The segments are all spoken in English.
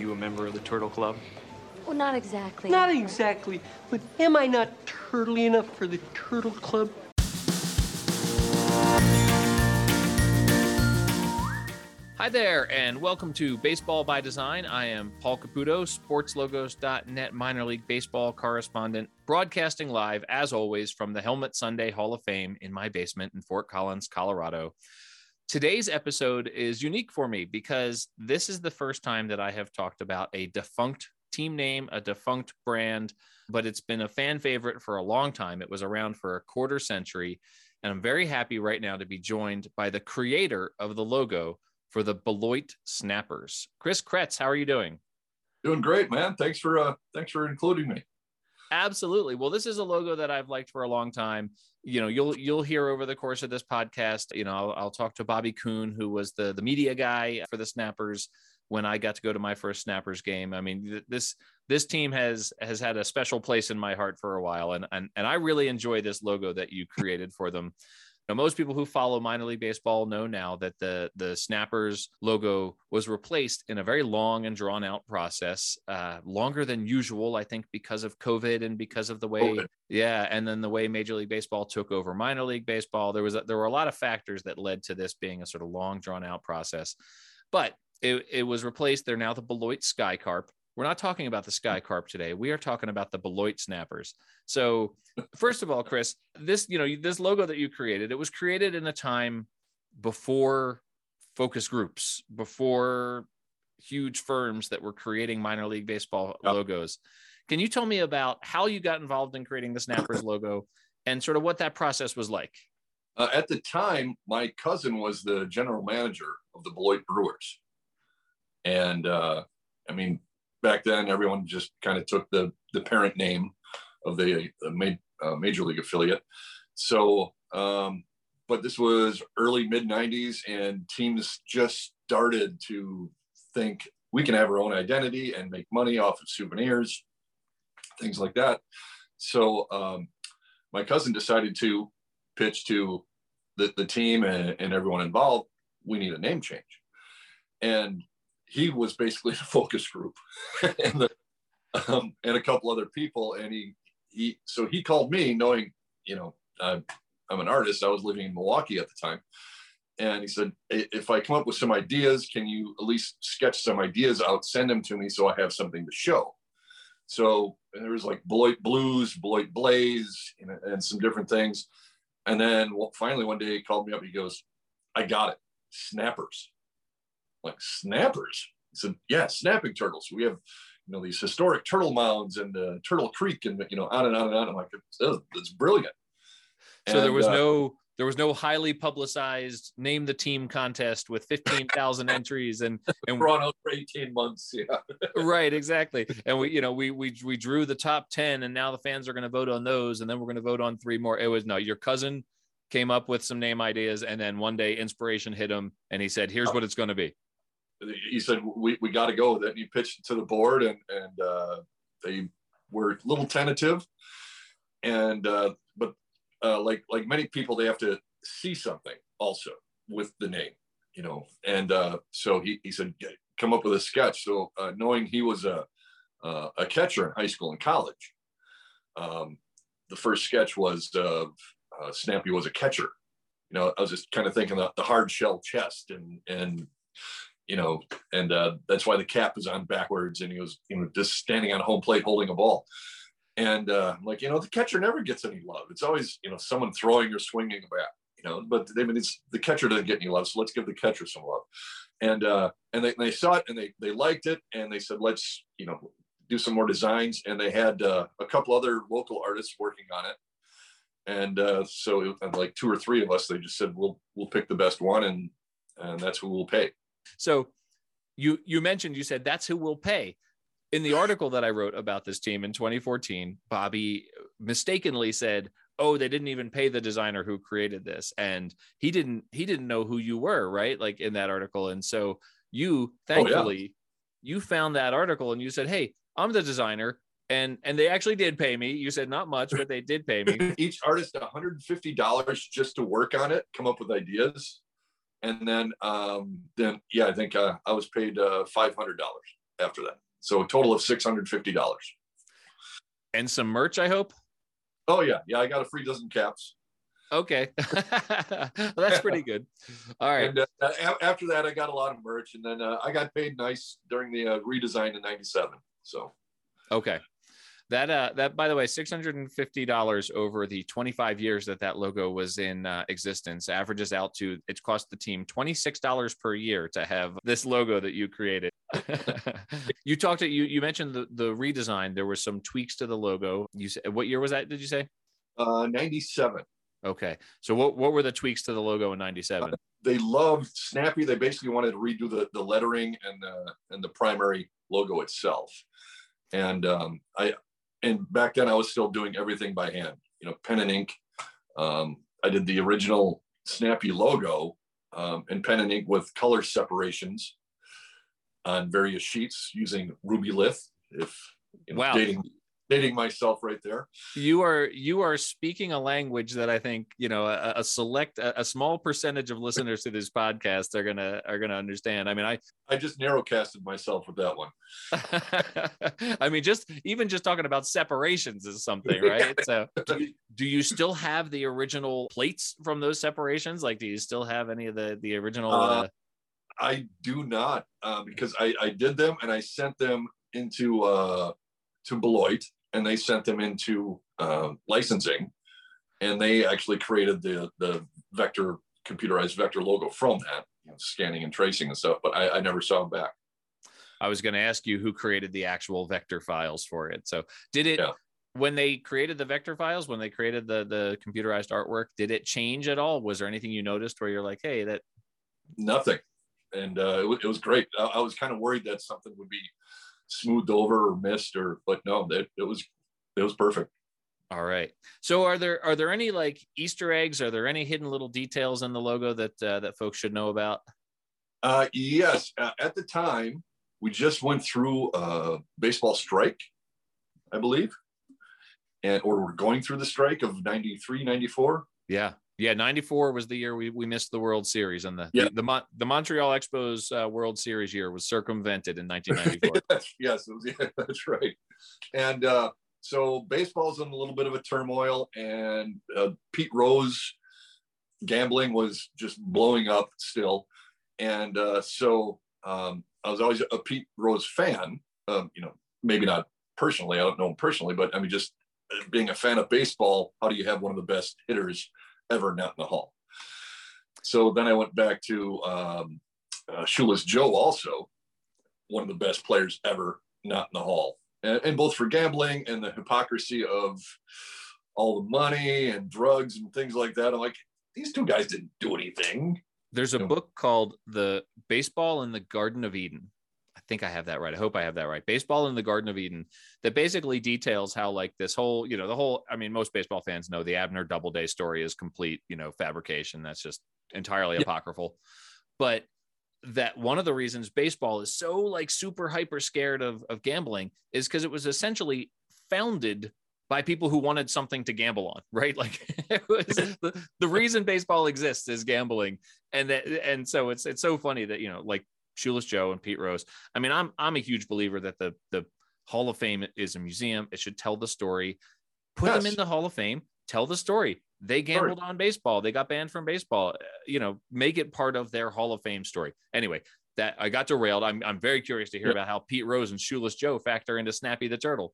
you a member of the Turtle Club? Well, not exactly. Not exactly, but am I not turtly enough for the Turtle Club? Hi there, and welcome to Baseball by Design. I am Paul Caputo, sportslogos.net minor league baseball correspondent, broadcasting live, as always, from the Helmet Sunday Hall of Fame in my basement in Fort Collins, Colorado. Today's episode is unique for me because this is the first time that I have talked about a defunct team name, a defunct brand, but it's been a fan favorite for a long time. It was around for a quarter century, and I'm very happy right now to be joined by the creator of the logo for the Beloit Snappers. Chris Kretz, how are you doing? Doing great, man. Thanks for including me. Absolutely. Well, this is a logo that I've liked for a long time. You know, you'll hear over the course of this podcast, you know, I'll talk to Bobby Coon, who was the media guy for the Snappers when I got to go to my first Snappers game. I mean, this team has had a special place in my heart for a while, and I really enjoy this logo that you created for them. Now, most people who follow minor league baseball know now that the Snappers logo was replaced in a very long and drawn out process, longer than usual, I think, because of COVID and because of the way, and then the way Major League Baseball took over minor league baseball. There were a lot of factors that led to this being a sort of long drawn out process, but it was replaced. They're now the Beloit Sky Carp. We're not talking about the Sky Carp today. We are talking about the Beloit Snappers. So first of all, Chris, this logo that you created, it was created in a time before focus groups, before huge firms that were creating minor league baseball logos. Can you tell me about how you got involved in creating the Snappers logo and sort of what that process was like? At the time, my cousin was the general manager of the Beloit Brewers. And back then, everyone just kind of took the parent name of the Major League affiliate. So, but this was early, mid-90s, and teams just started to think we can have our own identity and make money off of souvenirs, things like that. So my cousin decided to pitch to the team and everyone involved, we need a name change. And he was basically the focus group and a couple other people. And he called me knowing, you know, I'm an artist. I was living in Milwaukee at the time. And he said, if I come up with some ideas, can you at least sketch some ideas out, send them to me so I have something to show. So there was like Beloit Blues, Beloit Blaze, and some different things. And then finally one day he called me up. He goes, I got it. Snappers. Like snappers? He said, yeah, snapping turtles. We have, you know, these historic turtle mounds and Turtle Creek and, you know, on and on and on. I'm like, that's brilliant. So and, there was no highly publicized name the team contest with 15,000 entries and we're on out for 18 months. Yeah. Right, exactly. And we drew the top 10 and now the fans are going to vote on those. And then we're going to vote on three more. It was no, your cousin came up with some name ideas. And then one day inspiration hit him and he said, here's what it's going to be. He said, we got to go with it. And he pitched it to the board and they were a little tentative. And, but like many people, they have to see something also with the name, you know? And so he said, come up with a sketch. So knowing he was a catcher in high school and college, the first sketch was Snappy was a catcher. You know, I was just kind of thinking the hard shell chest and, you know, and that's why the cap is on backwards and he was, you know, just standing on home plate holding a ball. And I'm like, you know, the catcher never gets any love. It's always, you know, someone throwing or swinging a bat, you know, but the catcher doesn't get any love. So let's give the catcher some love. And they saw it and they liked it and they said, let's, you know, do some more designs. And they had a couple other local artists working on it. And so it was like two or three of us, they just said, we'll pick the best one and that's who we'll pay. So you said that's who we'll pay. In the article that I wrote about this team in 2014, Bobby mistakenly said, oh, they didn't even pay the designer who created this. And he didn't know who you were, right? Like in that article. And so you, thankfully, you found that article and you said, hey, I'm the designer. And they actually did pay me. You said not much, but they did pay me. Each artist $150 just to work on it, come up with ideas, and then I think I was paid $500 after that. So a total of $650. And some merch, I hope. Oh yeah. Yeah. I got a free dozen caps. Okay. Well, that's pretty good. All right. And, after that, I got a lot of merch, and then I got paid nice during the redesign in 97. So. Okay. That, by the way, $650 over the 25 years that logo was in existence averages out to, it cost the team $26 per year to have this logo that you created. You mentioned the redesign. There were some tweaks to the logo. What year was that, did you say? 97. Okay. So what were the tweaks to the logo in 97? They loved Snappy. They basically wanted to redo the lettering and the primary logo itself. And And back then I was still doing everything by hand, pen and ink. I did the original Snappy logo in pen and ink with color separations on various sheets using Ruby Lith. Wow. Dating myself right there. You are speaking a language that I think, a small percentage of listeners to this podcast are going to understand. I mean, I just narrowcasted myself with that one. I mean, even talking about separations is something, right? So do you still have the original plates from those separations? Like, do you still have any of the original? I do not, because I did them and I sent them into, to Beloit. And they sent them into licensing, and they actually created the vector, computerized vector logo from that, scanning and tracing and stuff, but I never saw them back. I was going to ask you who created the actual vector files for it. So when they created the vector files, when they created the computerized artwork, did it change at all? Was there anything you noticed where you're like, hey, that? Nothing. And it was great. I was kind of worried that something would be smoothed over or missed, but no, it was perfect. All right. So are there any like Easter eggs? Are there any hidden little details in the logo that folks should know about? Yes. At the time, we just went through a baseball strike, I believe, or we're going through the strike of 93, 94. Yeah. Yeah, 94 was the year we missed the World Series, and the Montreal Expos World Series year was circumvented in 1994. Yes, that's right. And so baseball's in a little bit of a turmoil, and Pete Rose gambling was just blowing up still. And so I was always a Pete Rose fan, maybe not personally. I don't know him personally, but I mean, just being a fan of baseball, how do you have one of the best hitters ever not in the Hall? So then I went back to Shoeless Joe, also one of the best players ever not in the Hall, and both for gambling and the hypocrisy of all the money and drugs and things like that. I'm like, these two guys didn't do anything. There's a book called The Baseball in the Garden of Eden. I think I have that right. I hope I have that right. Baseball in the Garden of Eden, that basically details how like this whole, I mean, most baseball fans know the Abner Doubleday story is complete, fabrication. That's just entirely apocryphal. But that one of the reasons baseball is so like super hyper scared of gambling is because it was essentially founded by people who wanted something to gamble on, right? Like it was the reason baseball exists is gambling. And so it's so funny that, like Shoeless Joe and Pete Rose. I mean, I'm a huge believer that the Hall of Fame is a museum. It should tell the story. Put them in the Hall of Fame, tell the story. They gambled on baseball. They got banned from baseball. Make it part of their Hall of Fame story. Anyway, that I got derailed. I'm very curious to hear about how Pete Rose and Shoeless Joe factor into Snappy the Turtle.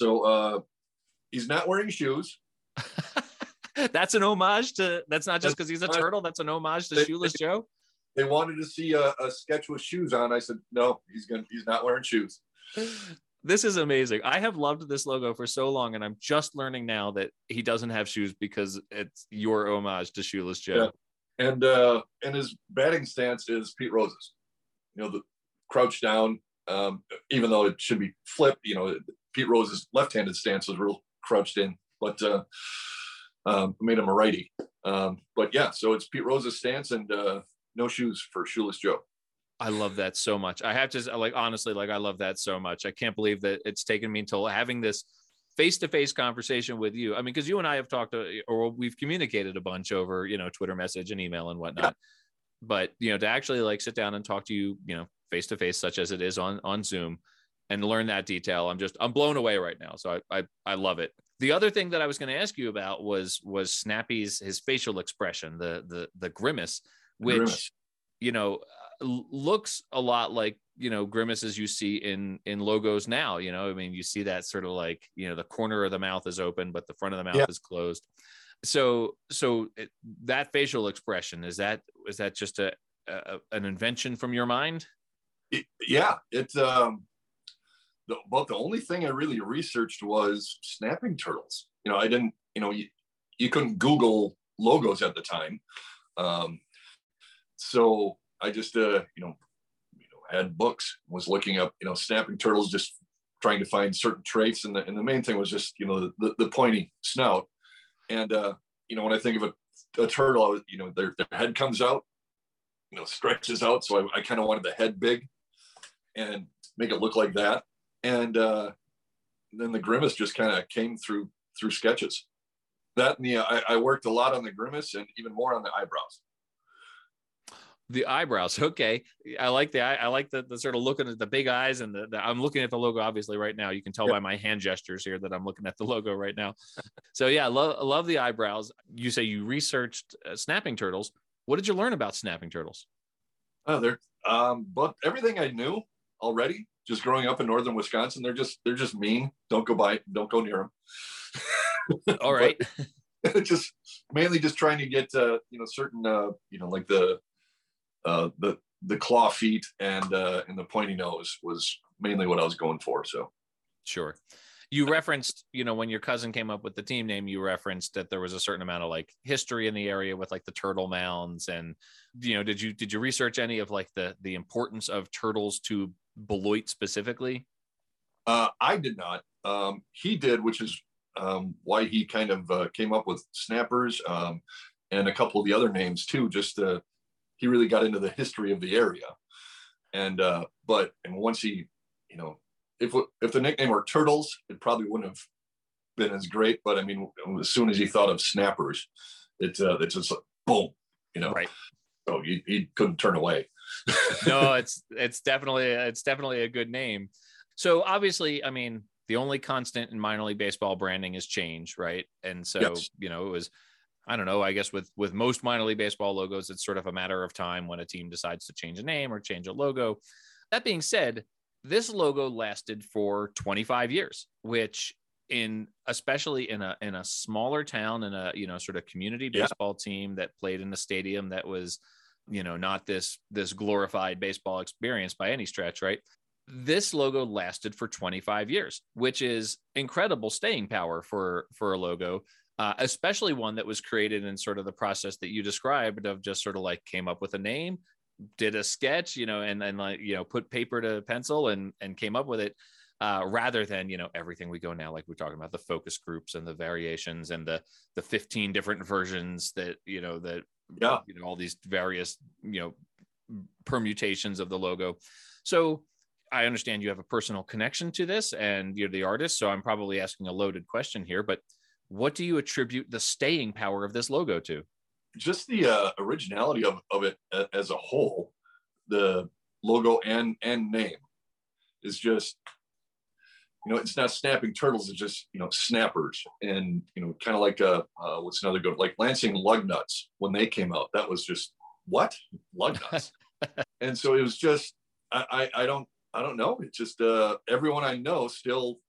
So he's not wearing shoes. That's an homage to, that's not just because he's a turtle. That's an homage to Shoeless Joe. They wanted to see a sketch with shoes on. I said, no, he's not wearing shoes. This is amazing. I have loved this logo for so long, and I'm just learning now that he doesn't have shoes because it's your homage to Shoeless Joe. Yeah. And his batting stance is Pete Rose's, the crouch down, even though it should be flipped, Pete Rose's left-handed stance was real crouched in, but made him a righty. But yeah, so it's Pete Rose's stance, and no shoes for Shoeless Joe. I love that so much. I have to honestly, I love that so much. I can't believe that it's taken me until having this face-to-face conversation with you. I mean, because you and I have talked or we've communicated a bunch over, Twitter message and email and whatnot, but to actually sit down and talk to you, face-to-face, such as it is on Zoom, and learn that detail. I'm blown away right now. So I love it. The other thing that I was going to ask you about was Snappy's, his facial expression, the grimace, which, you know, looks a lot like, you know, grimaces you see in logos now. You know, I mean, you see that sort of like, you know, the corner of the mouth is open, but the front of the mouth is closed. So that facial expression, is that just an invention from your mind? It's the only thing I really researched was snapping turtles. You know, I didn't, you know, you couldn't Google logos at the time. So I just, I had books, was looking up, you know, snapping turtles, just trying to find certain traits. And the main thing was just, you know, the pointy snout. And, you know, when I think of a turtle, their head comes out, you know, stretches out. So I kind of wanted the head big and make it look like that. And then the grimace just kind of came through sketches. That and I worked a lot on the grimace and even more on the eyebrows. The eyebrows. Okay. I like the sort of looking at the big eyes and I'm looking at the logo, obviously, right now. You can tell by my hand gestures here that I'm looking at the logo right now. So yeah, I love the eyebrows. You say you researched snapping turtles. What did you learn about snapping turtles? But everything I knew already, just growing up in northern Wisconsin, they're just mean. Don't go near them. All right. Just mainly just trying to get, certain, like the claw feet and the pointy nose was mainly what I was going for. So, sure. You referenced, when your cousin came up with the team name, you referenced that there was a certain amount of like history in the area with like the turtle mounds and, did you research any of like the importance of turtles to Beloit specifically? I did not. He did, which is why he kind of came up with snappers and a couple of the other names too, just to, he really got into the history of the area. And, but once he, if the nickname were turtles, it probably wouldn't have been as great. But I mean, as soon as he thought of snappers, it's just like, boom, right. So he couldn't turn away. No, it's definitely a good name. So obviously, I mean, the only constant in minor league baseball branding is change. Right. And so, it was, I don't know, I guess with most minor league baseball logos, it's sort of a matter of time when a team decides to change a name or change a logo. That being said, this logo lasted for 25 years, which especially in a smaller town and a, sort of community baseball team that played in a stadium that was, not this glorified baseball experience by any stretch, right? This logo lasted for 25 years, which is incredible staying power for a logo. Especially one that was created in sort of the process that you described of just sort of like came up with a name, did a sketch, and put paper to pencil and came up with it rather than, everything we go now, like we're talking about the focus groups and the variations and the 15 different versions that, all these various, permutations of the logo. So I understand you have a personal connection to this and you're the artist. So I'm probably asking a loaded question here, but what do you attribute the staying power of this logo to? Just the originality of it as a whole, the logo and name is just, it's not snapping turtles. It's just, snappers and, kind of like what's another good, like Lansing Lugnuts when they came out, that was just what Lugnuts. And so it was just, I don't know. It's just everyone I know still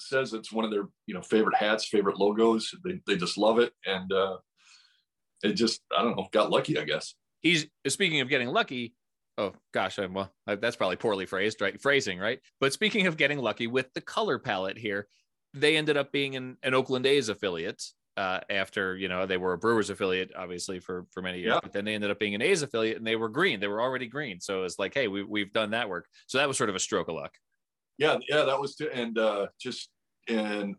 says it's one of their favorite hats, favorite logos. They just love it, and it just got lucky, I guess. He's speaking of getting lucky. Oh gosh, that's probably poorly phrased, right? Phrasing, right? But speaking of getting lucky with the color palette here, they ended up being an Oakland A's affiliate after they were a Brewers affiliate obviously for many years, but then they ended up being an A's affiliate and they were green. They were already green, so it's like, hey, we've done that work. So that was sort of a stroke of luck. Yeah, that was too, and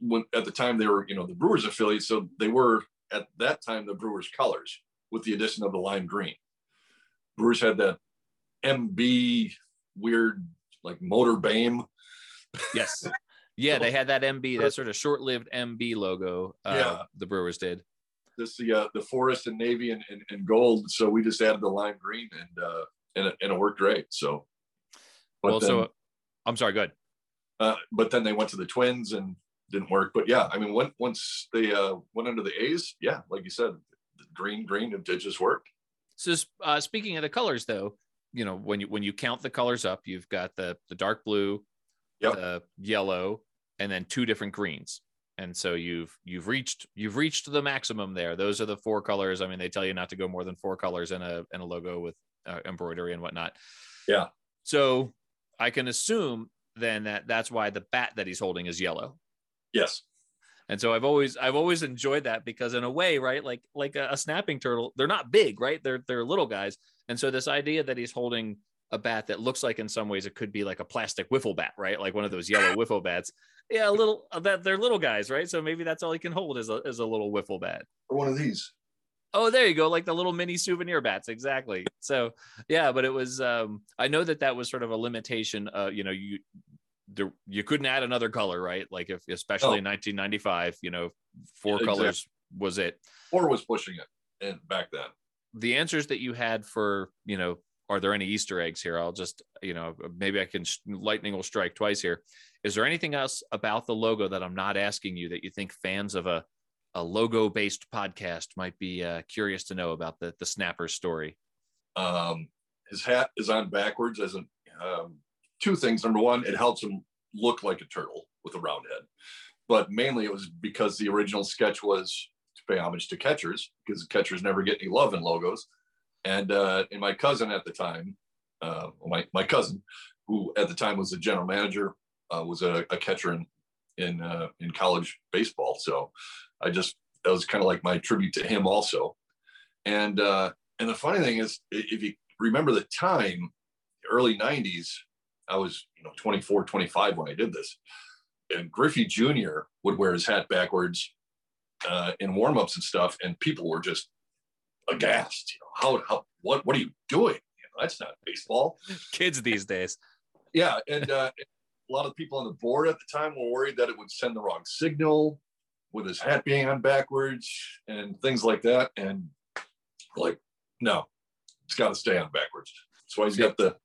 when at the time they were, the Brewers affiliate, so they were at that time the Brewers colors with the addition of the lime green. Brewers had that MB weird like motor BAME. Yes, yeah, they had that MB, that sort of short-lived MB logo. The Brewers did. This the forest and navy and gold. So we just added the lime green, and it worked great. So Well, then, so I'm sorry, go ahead. But then they went to the Twins and didn't work. But yeah, I mean, once they went under the A's, yeah, like you said, green, it just worked. So speaking of the colors, though, you know, when you count the colors up, you've got the dark blue, the yellow, and then two different greens. And so you've reached the maximum there. Those are the four colors. I mean, they tell you not to go more than four colors in a logo with embroidery and whatnot. Yeah. So I can assume then that's why the bat that he's holding is yellow. Yes. And so I've always enjoyed that, because in a way, right, like a snapping turtle, they're not big, right? They're little guys. And so this idea that he's holding a bat that looks like, in some ways, it could be like a plastic wiffle bat, right? Like one of those yellow wiffle bats. Yeah, they're little guys, right? So maybe that's all he can hold is a little wiffle bat. Or one of these. Oh, there you go. Like the little mini souvenir bats. Exactly. So yeah, but it was, I know that was sort of a limitation. You know, you couldn't add another color, right? Like especially in 1995, you know, four colors was it. Or was pushing it and back then. The answers that you had for, you know, are there any Easter eggs here? I'll just, you know, maybe I can, lightning will strike twice here. Is there anything else about the logo that I'm not asking you that you think fans of a logo-based podcast might be curious to know about the Snapper's story? His hat is on backwards. As in, two things. Number one, it helps him look like a turtle with a round head. But mainly it was because the original sketch was to pay homage to catchers, because catchers never get any love in logos. And my cousin at the time, my cousin, who at the time was the general manager, was a catcher in college baseball. So that was kind of like my tribute to him also. And the funny thing is, if you remember the time, early 90s, I was, you know, 24, 25 when I did this, and Griffey Jr. would wear his hat backwards in warmups and stuff. And people were just aghast, you know, what are you doing? You know, that's not baseball. Kids these days. Yeah. And a lot of people on the board at the time were worried that it would send the wrong signal with his hat being on backwards and things like that. And we're like, no, it's got to stay on backwards. That's why he's got the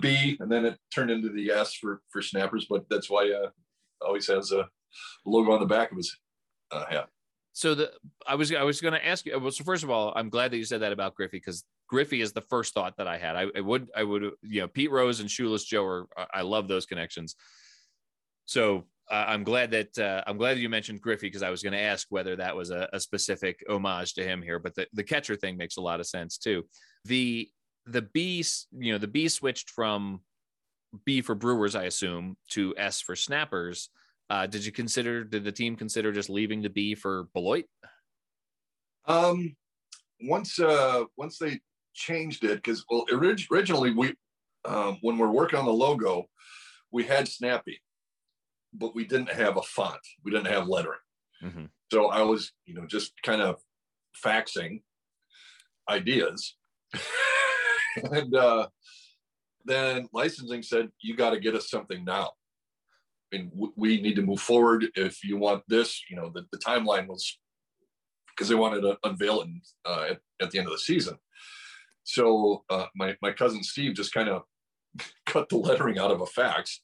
B, and then it turned into the S for Snappers, but that's why always has a logo on the back of his hat. So I was going to ask you. Well, so first of all, I'm glad that you said that about Griffey, because Griffey is the first thought that I had. I would, you know, Pete Rose and Shoeless Joe are, I love those connections. So I'm glad that you mentioned Griffey, because I was going to ask whether that was a specific homage to him here. But the catcher thing makes a lot of sense too. The B, you know, the B switched from B for Brewers, I assume, to S for Snappers. Did the team consider just leaving the B for Beloit? Once they changed it, because originally we, when we're working on the logo, we had Snappy, but we didn't have a font. We didn't have lettering. Mm-hmm. So I was, you know, just kind of faxing ideas. And then licensing said, you got to get us something now. I mean, we need to move forward if you want this. You know, the timeline was because they wanted to unveil it at the end of the season. So my cousin Steve just kind of cut the lettering out of a fax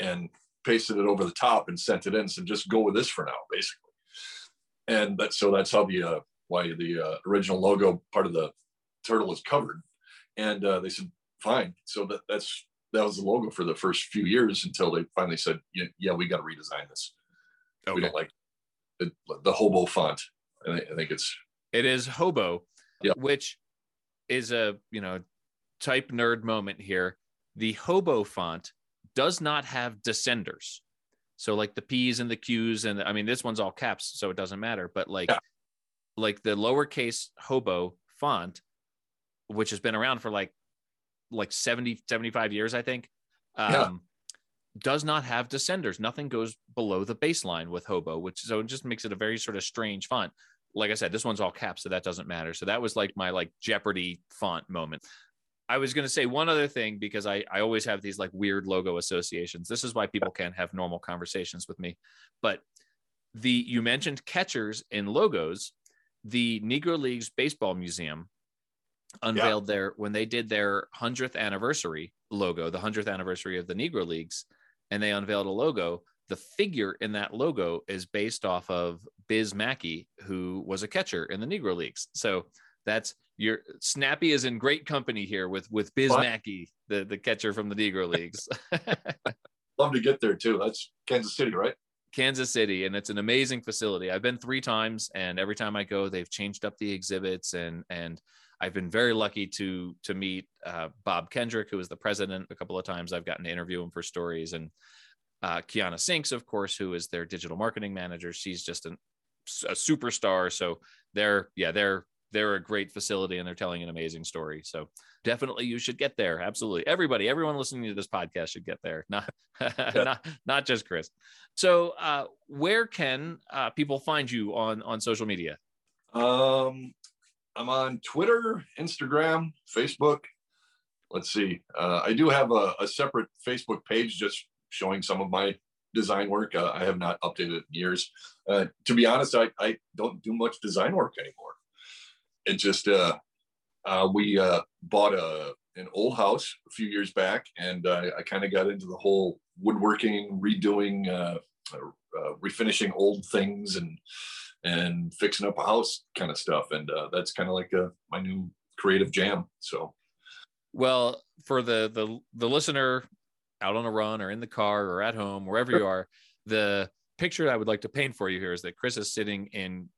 and pasted it over the top and sent it in. So just go with this for now, basically. And that's how why the original logo part of the turtle was covered. And they said, fine. So that was the logo for the first few years, until they finally said, yeah, we got to redesign this. Okay. We don't like the hobo font. And I think it is hobo, yeah, which is a, you know, type nerd moment here. The hobo font does not have descenders. So like the P's and the Q's, and I mean, this one's all caps, so it doesn't matter, but like the lowercase hobo font, which has been around for like 75 years, I think, does not have descenders. Nothing goes below the baseline with hobo, so it just makes it a very sort of strange font. Like I said, this one's all caps, so that doesn't matter. So that was like my Jeopardy font moment. I was going to say one other thing, because I always have these like weird logo associations. This is why people can't have normal conversations with me. But you mentioned catchers in logos. The Negro Leagues Baseball Museum unveiled their, when they did their 100th anniversary, logo, the 100th anniversary of the Negro Leagues, and they unveiled a logo. The figure in that logo is based off of Biz Mackey, who was a catcher in the Negro Leagues. So that's your Snappy is in great company here with Biz Mackey, the catcher from the Negro Leagues. Love to get there too. That's Kansas City, right? Kansas City. And it's an amazing facility. I've been 3 times, and every time I go, they've changed up the exhibits. And I've been very lucky to meet Bob Kendrick, who was the president a couple of times. I've gotten to interview him for stories, and Kiana Sinks, of course, who is their digital marketing manager. She's just a superstar. So they're a great facility, and they're telling an amazing story. So definitely you should get there. Absolutely. Everyone listening to this podcast should get there. Not just Chris. So where can people find you on social media? I'm on Twitter, Instagram, Facebook. Let's see. I do have a separate Facebook page just showing some of my design work. I have not updated it in years. To be honest, I don't do much design work anymore. It just, we bought an old house a few years back, and I kind of got into the whole woodworking, redoing, refinishing old things and fixing up a house kind of stuff. And that's kind of like my new creative jam. So, well, for the listener out on a run or in the car or at home, wherever you are, the picture I would like to paint for you here is that Chris is sitting in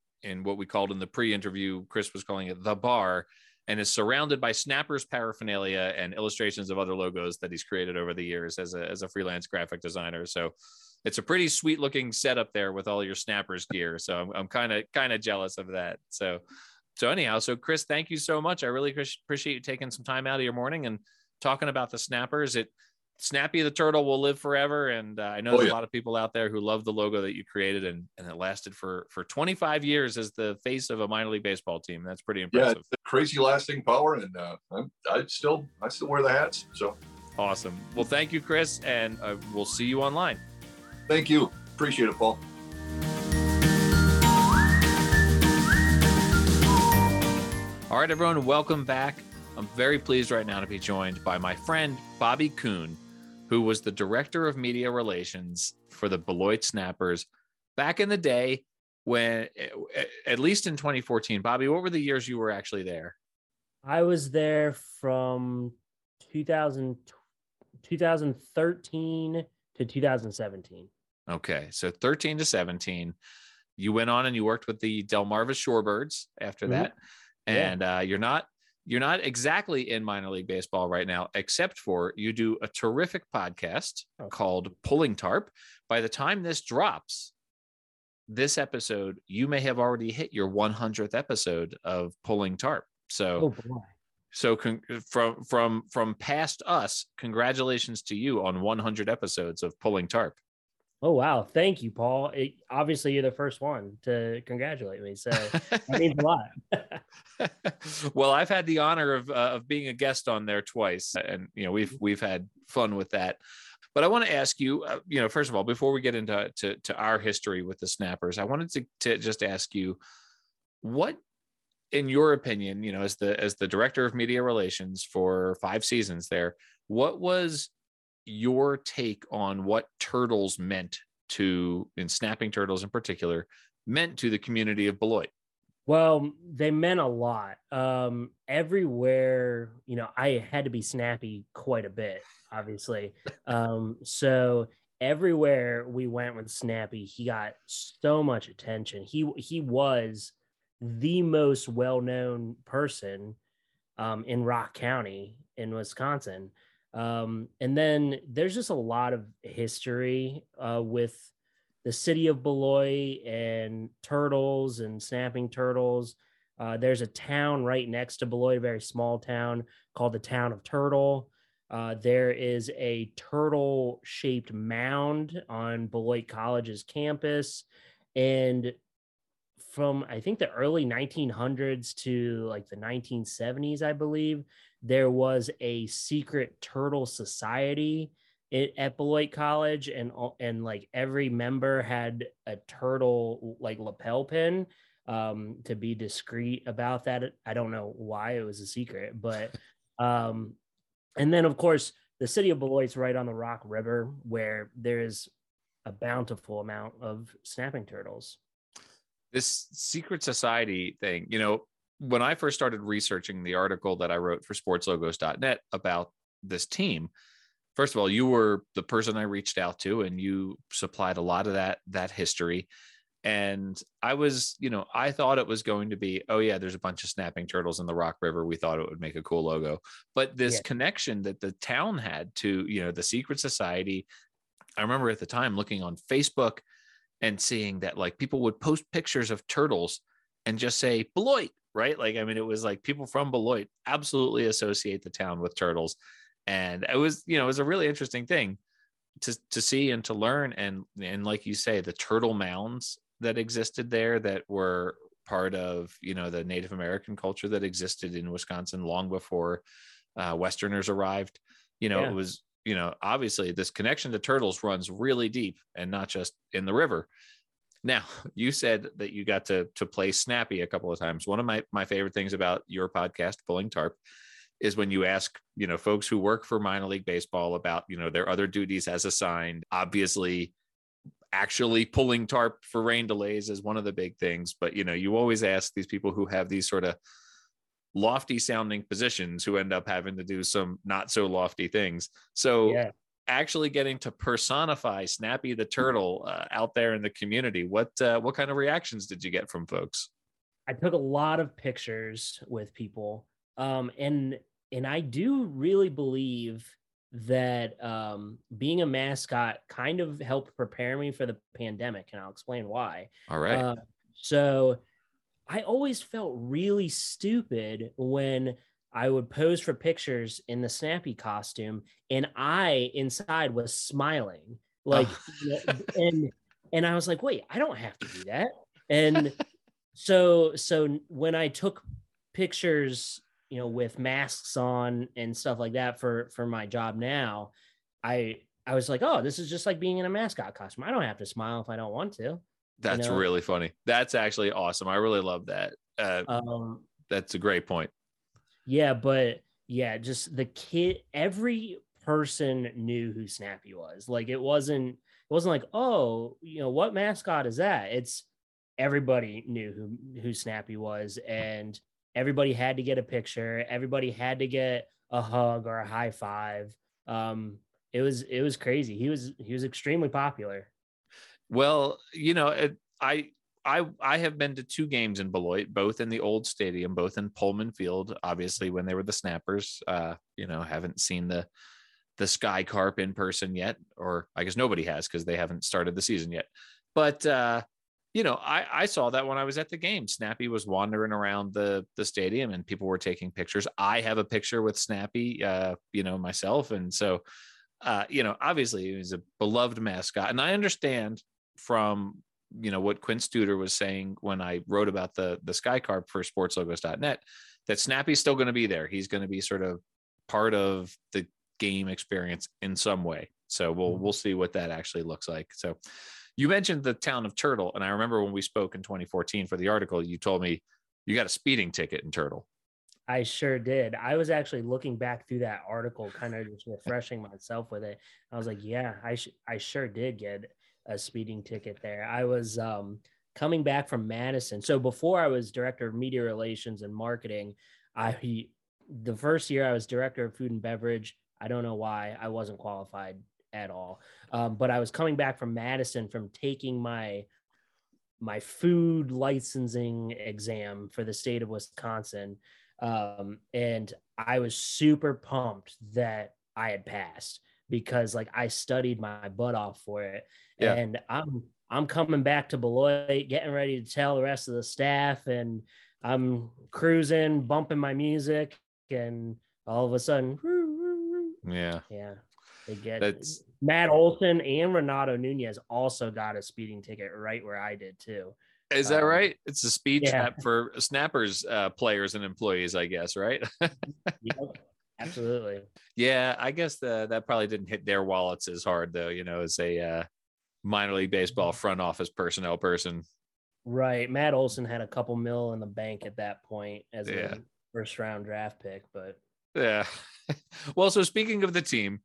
what we called in the pre-interview, Chris was calling it the bar, and is surrounded by Snapper's paraphernalia and illustrations of other logos that he's created over the years as a freelance graphic designer. So it's a pretty sweet looking setup there with all your Snappers gear. So I'm kind of jealous of that. So anyhow, so Chris, thank you so much. I really appreciate you taking some time out of your morning and talking about the Snappers. Snappy the Turtle will live forever, and I know there's a lot of people out there who love the logo that you created, and it lasted for 25 years as the face of a minor league baseball team. That's pretty impressive. Yeah, crazy lasting power, and I still wear the hats. So awesome. Well, thank you, Chris, and we'll see you online. Thank you. Appreciate it, Paul. All right, everyone, welcome back. I'm very pleased right now to be joined by my friend Bobby Coon, who was the director of media relations for the Beloit Snappers back in the day when, at least in 2014. Bobby, what were the years you were actually there? I was there from 2013 to 2017. Okay, so 13 to 17. You went on and you worked with the Delmarva Shorebirds after that. And you're not exactly in minor league baseball right now, except for you do a terrific podcast called Pulling Tarp. By the time this drops, this episode, you may have already hit your 100th episode of Pulling Tarp. So from past us, congratulations to you on 100 episodes of Pulling Tarp. Oh, wow. Thank you, Paul. Obviously, you're the first one to congratulate me, so that means a lot. Well, I've had the honor of being a guest on there twice, and we've had fun with that. But I want to ask you, first of all, before we get into to our history with the Snappers, I wanted to just ask you, what, in your opinion, as the director of media relations for 5 seasons there, what was your take on what turtles meant to, and snapping turtles in particular, meant to the community of Beloit? Well, they meant a lot. Everywhere, I had to be snappy quite a bit, obviously. So everywhere we went with Snappy, he got so much attention. He was the most well-known person in Rock County in Wisconsin. And then there's just a lot of history with the city of Beloit and turtles and snapping turtles. There's a town right next to Beloit, a very small town called the Town of Turtle. There is a turtle-shaped mound on Beloit College's campus. And from, I think, the early 1900s to like the 1970s, I believe, there was a secret turtle society at Beloit College, and like every member had a turtle like lapel pin, to be discreet about that. I don't know why it was a secret, but and then of course the city of Beloit's right on the Rock River, where there's a bountiful amount of snapping turtles. This secret society thing, you know, when I first started researching the article that I wrote for sportslogos.net about this team, first of all, you were the person I reached out to, and you supplied a lot of that history. And I was, you know, I thought it was going to be, oh yeah, there's a bunch of snapping turtles in the Rock River. We thought it would make a cool logo, but this connection that the town had to, you know, the secret society. I remember at the time looking on Facebook and seeing that like people would post pictures of turtles and just say Beloit, right? Like, I mean, it was like people from Beloit absolutely associate the town with turtles. And it was, you know, it was a really interesting thing to see and to learn. And like you say, the turtle mounds that existed there that were part of, you know, the Native American culture that existed in Wisconsin long before Westerners arrived, you know, it was, you know, obviously this connection to turtles runs really deep and not just in the river. Now, you said that you got to play Snappy a couple of times. One of my favorite things about your podcast, Pulling Tarp, is when you ask, you know, folks who work for minor league baseball about, you know, their other duties as assigned. Obviously, actually pulling tarp for rain delays is one of the big things. But, you know, you always ask these people who have these sort of lofty sounding positions who end up having to do some not so lofty things. So actually getting to personify Snappy the turtle out there in the community, what kind of reactions did you get from folks? I took a lot of pictures with people. And I do really believe that being a mascot kind of helped prepare me for the pandemic, and I'll explain why. All right. So I always felt really stupid when I would pose for pictures in the Snappy costume, and I inside was smiling, like, and I was like, wait, I don't have to do that. And so when I took pictures, you know, with masks on and stuff like that for my job now, I was like, oh, this is just like being in a mascot costume. I don't have to smile if I don't want to. That's really funny. That's actually awesome. I really love that. That's a great point. Yeah, but yeah, just the kid, every person knew who Snappy was. Like, it wasn't like, oh, you know, what mascot is that? It's everybody knew who Snappy was, and everybody had to get a picture. Everybody had to get a hug or a high five. It was crazy. He was extremely popular. Well, you know, I have been to two games in Beloit, both in the old stadium, both in Pullman Field, obviously when they were the Snappers. You know, haven't seen the Sky Carp in person yet, or I guess nobody has because they haven't started the season yet. But you know, I saw that when I was at the game. Snappy was wandering around the stadium and people were taking pictures. I have a picture with Snappy, you know, myself. And so, you know, obviously he's a beloved mascot. And I understand from, you know, what Quinn Studer was saying when I wrote about the Sky Carp for sportslogos.net, that Snappy's still going to be there. He's going to be sort of part of the game experience in some way. So we'll see what that actually looks like. So you mentioned the town of Turtle, and I remember when we spoke in 2014 for the article, you told me you got a speeding ticket in Turtle. I sure did. I was actually looking back through that article, kind of just refreshing myself with it. I was like, yeah, I sure did get a speeding ticket there. I was coming back from Madison. So before I was director of media relations and marketing, the first year I was director of food and beverage. I don't know why I wasn't qualified at all. But I was coming back from Madison from taking my food licensing exam for the state of Wisconsin. And I was super pumped that I had passed because like I studied my butt off for it. Yeah. And I'm coming back to Beloit, getting ready to tell the rest of the staff, and I'm cruising, bumping my music, and all of a sudden, yeah. That's Matt Olson and Renato Nunez also got a speeding ticket right where I did too. Is that right? It's a speed trap for Snappers players and employees, I guess, right? Yep, absolutely. Yeah, I guess that probably didn't hit their wallets as hard though, you know, as a minor league baseball front office personnel person. Right. Matt Olson had a couple mil in the bank at that point as a first round draft pick, but yeah. Well, so speaking of the team,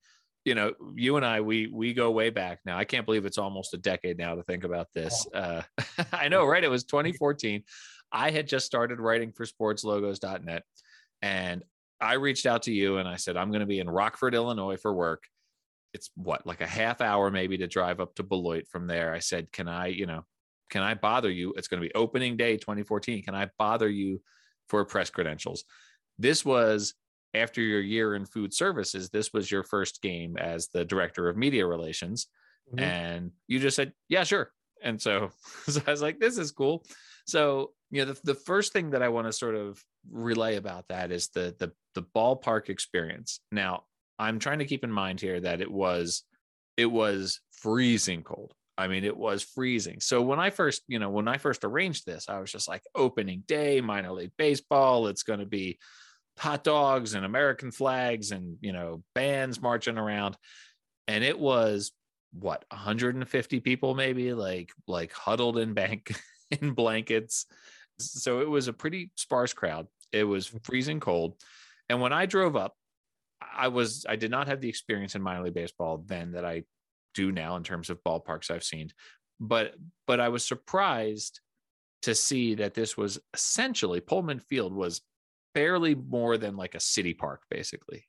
you know, you and I, we go way back now. I can't believe it's almost a decade now to think about this. I know, right? It was 2014. I had just started writing for sportslogos.net, and I reached out to you and I said, I'm going to be in Rockford, Illinois for work. It's what, like a half hour maybe to drive up to Beloit from there. I said, can I bother you? It's going to be opening day 2014. Can I bother you for press credentials? This was after your year in food services. This was your first game as the director of media relations. Mm-hmm. And you just said, yeah, sure. And so I was like, this is cool. So, you know, the first thing that I want to sort of relay about that is the ballpark experience. Now, I'm trying to keep in mind here that it was freezing cold. I mean, it was freezing. So when I first arranged this, I was just like, opening day, minor league baseball, it's going to be hot dogs and American flags and, you know, bands marching around. And it was what, 150 people, maybe like huddled in blankets. So it was a pretty sparse crowd. It was freezing cold. And when I drove up, I did not have the experience in minor league baseball then that I do now in terms of ballparks I've seen, but I was surprised to see that this was essentially, Pullman Field was barely more than like a city park, basically.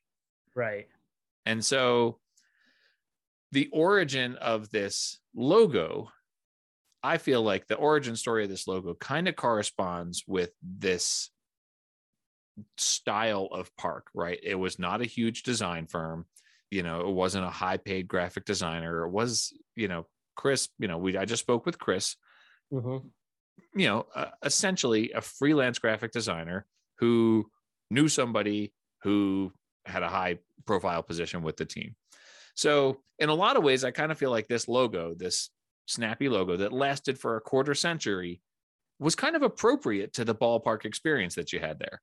Right. And so the origin of this logo, I feel like the origin story of this logo kind of corresponds with this style of park, right? It was not a huge design firm. You know, it wasn't a high paid graphic designer. It was, you know, Chris, you know, I just spoke with Chris, mm-hmm. you know, essentially a freelance graphic designer who knew somebody who had a high profile position with the team. So in a lot of ways, I kind of feel like this logo, this snappy logo that lasted for a quarter century, was kind of appropriate to the ballpark experience that you had there.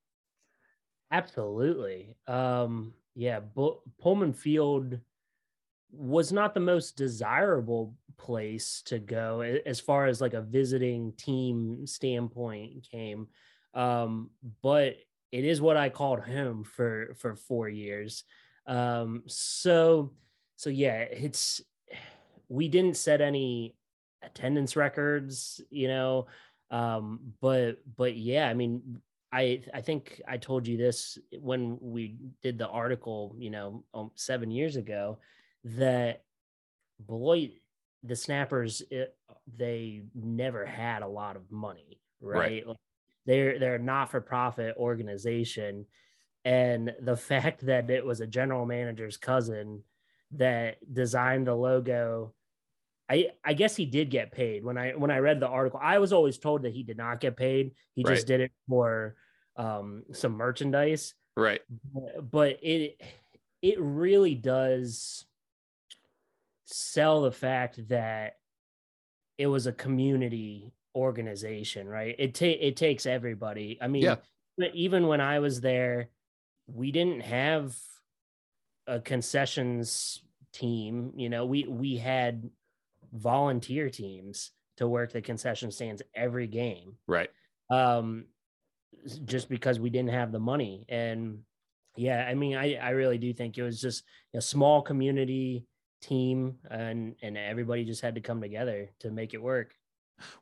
Absolutely. Yeah, Pullman Field was not the most desirable place to go as far as like a visiting team standpoint came. But it is what I called home for 4 years. So yeah, we didn't set any attendance records, you know, but yeah, I mean, I think I told you this when we did the article, you know, 7 years ago, that Beloit, the Snappers, they never had a lot of money, right? Like they're a not-for-profit organization. And the fact that it was a general manager's cousin that designed the logo, I guess he did get paid. When I read the article, I was always told that he did not get paid. He just did it for some merchandise. Right. But it really does sell the fact that it was a community organization, right? It takes everybody. I mean, even when I was there, we didn't have a concessions team. You know, we had volunteer teams to work the concession stands every game, right? Just because we didn't have the money. And yeah, I mean, I really do think it was just a small community team, and everybody just had to come together to make it work.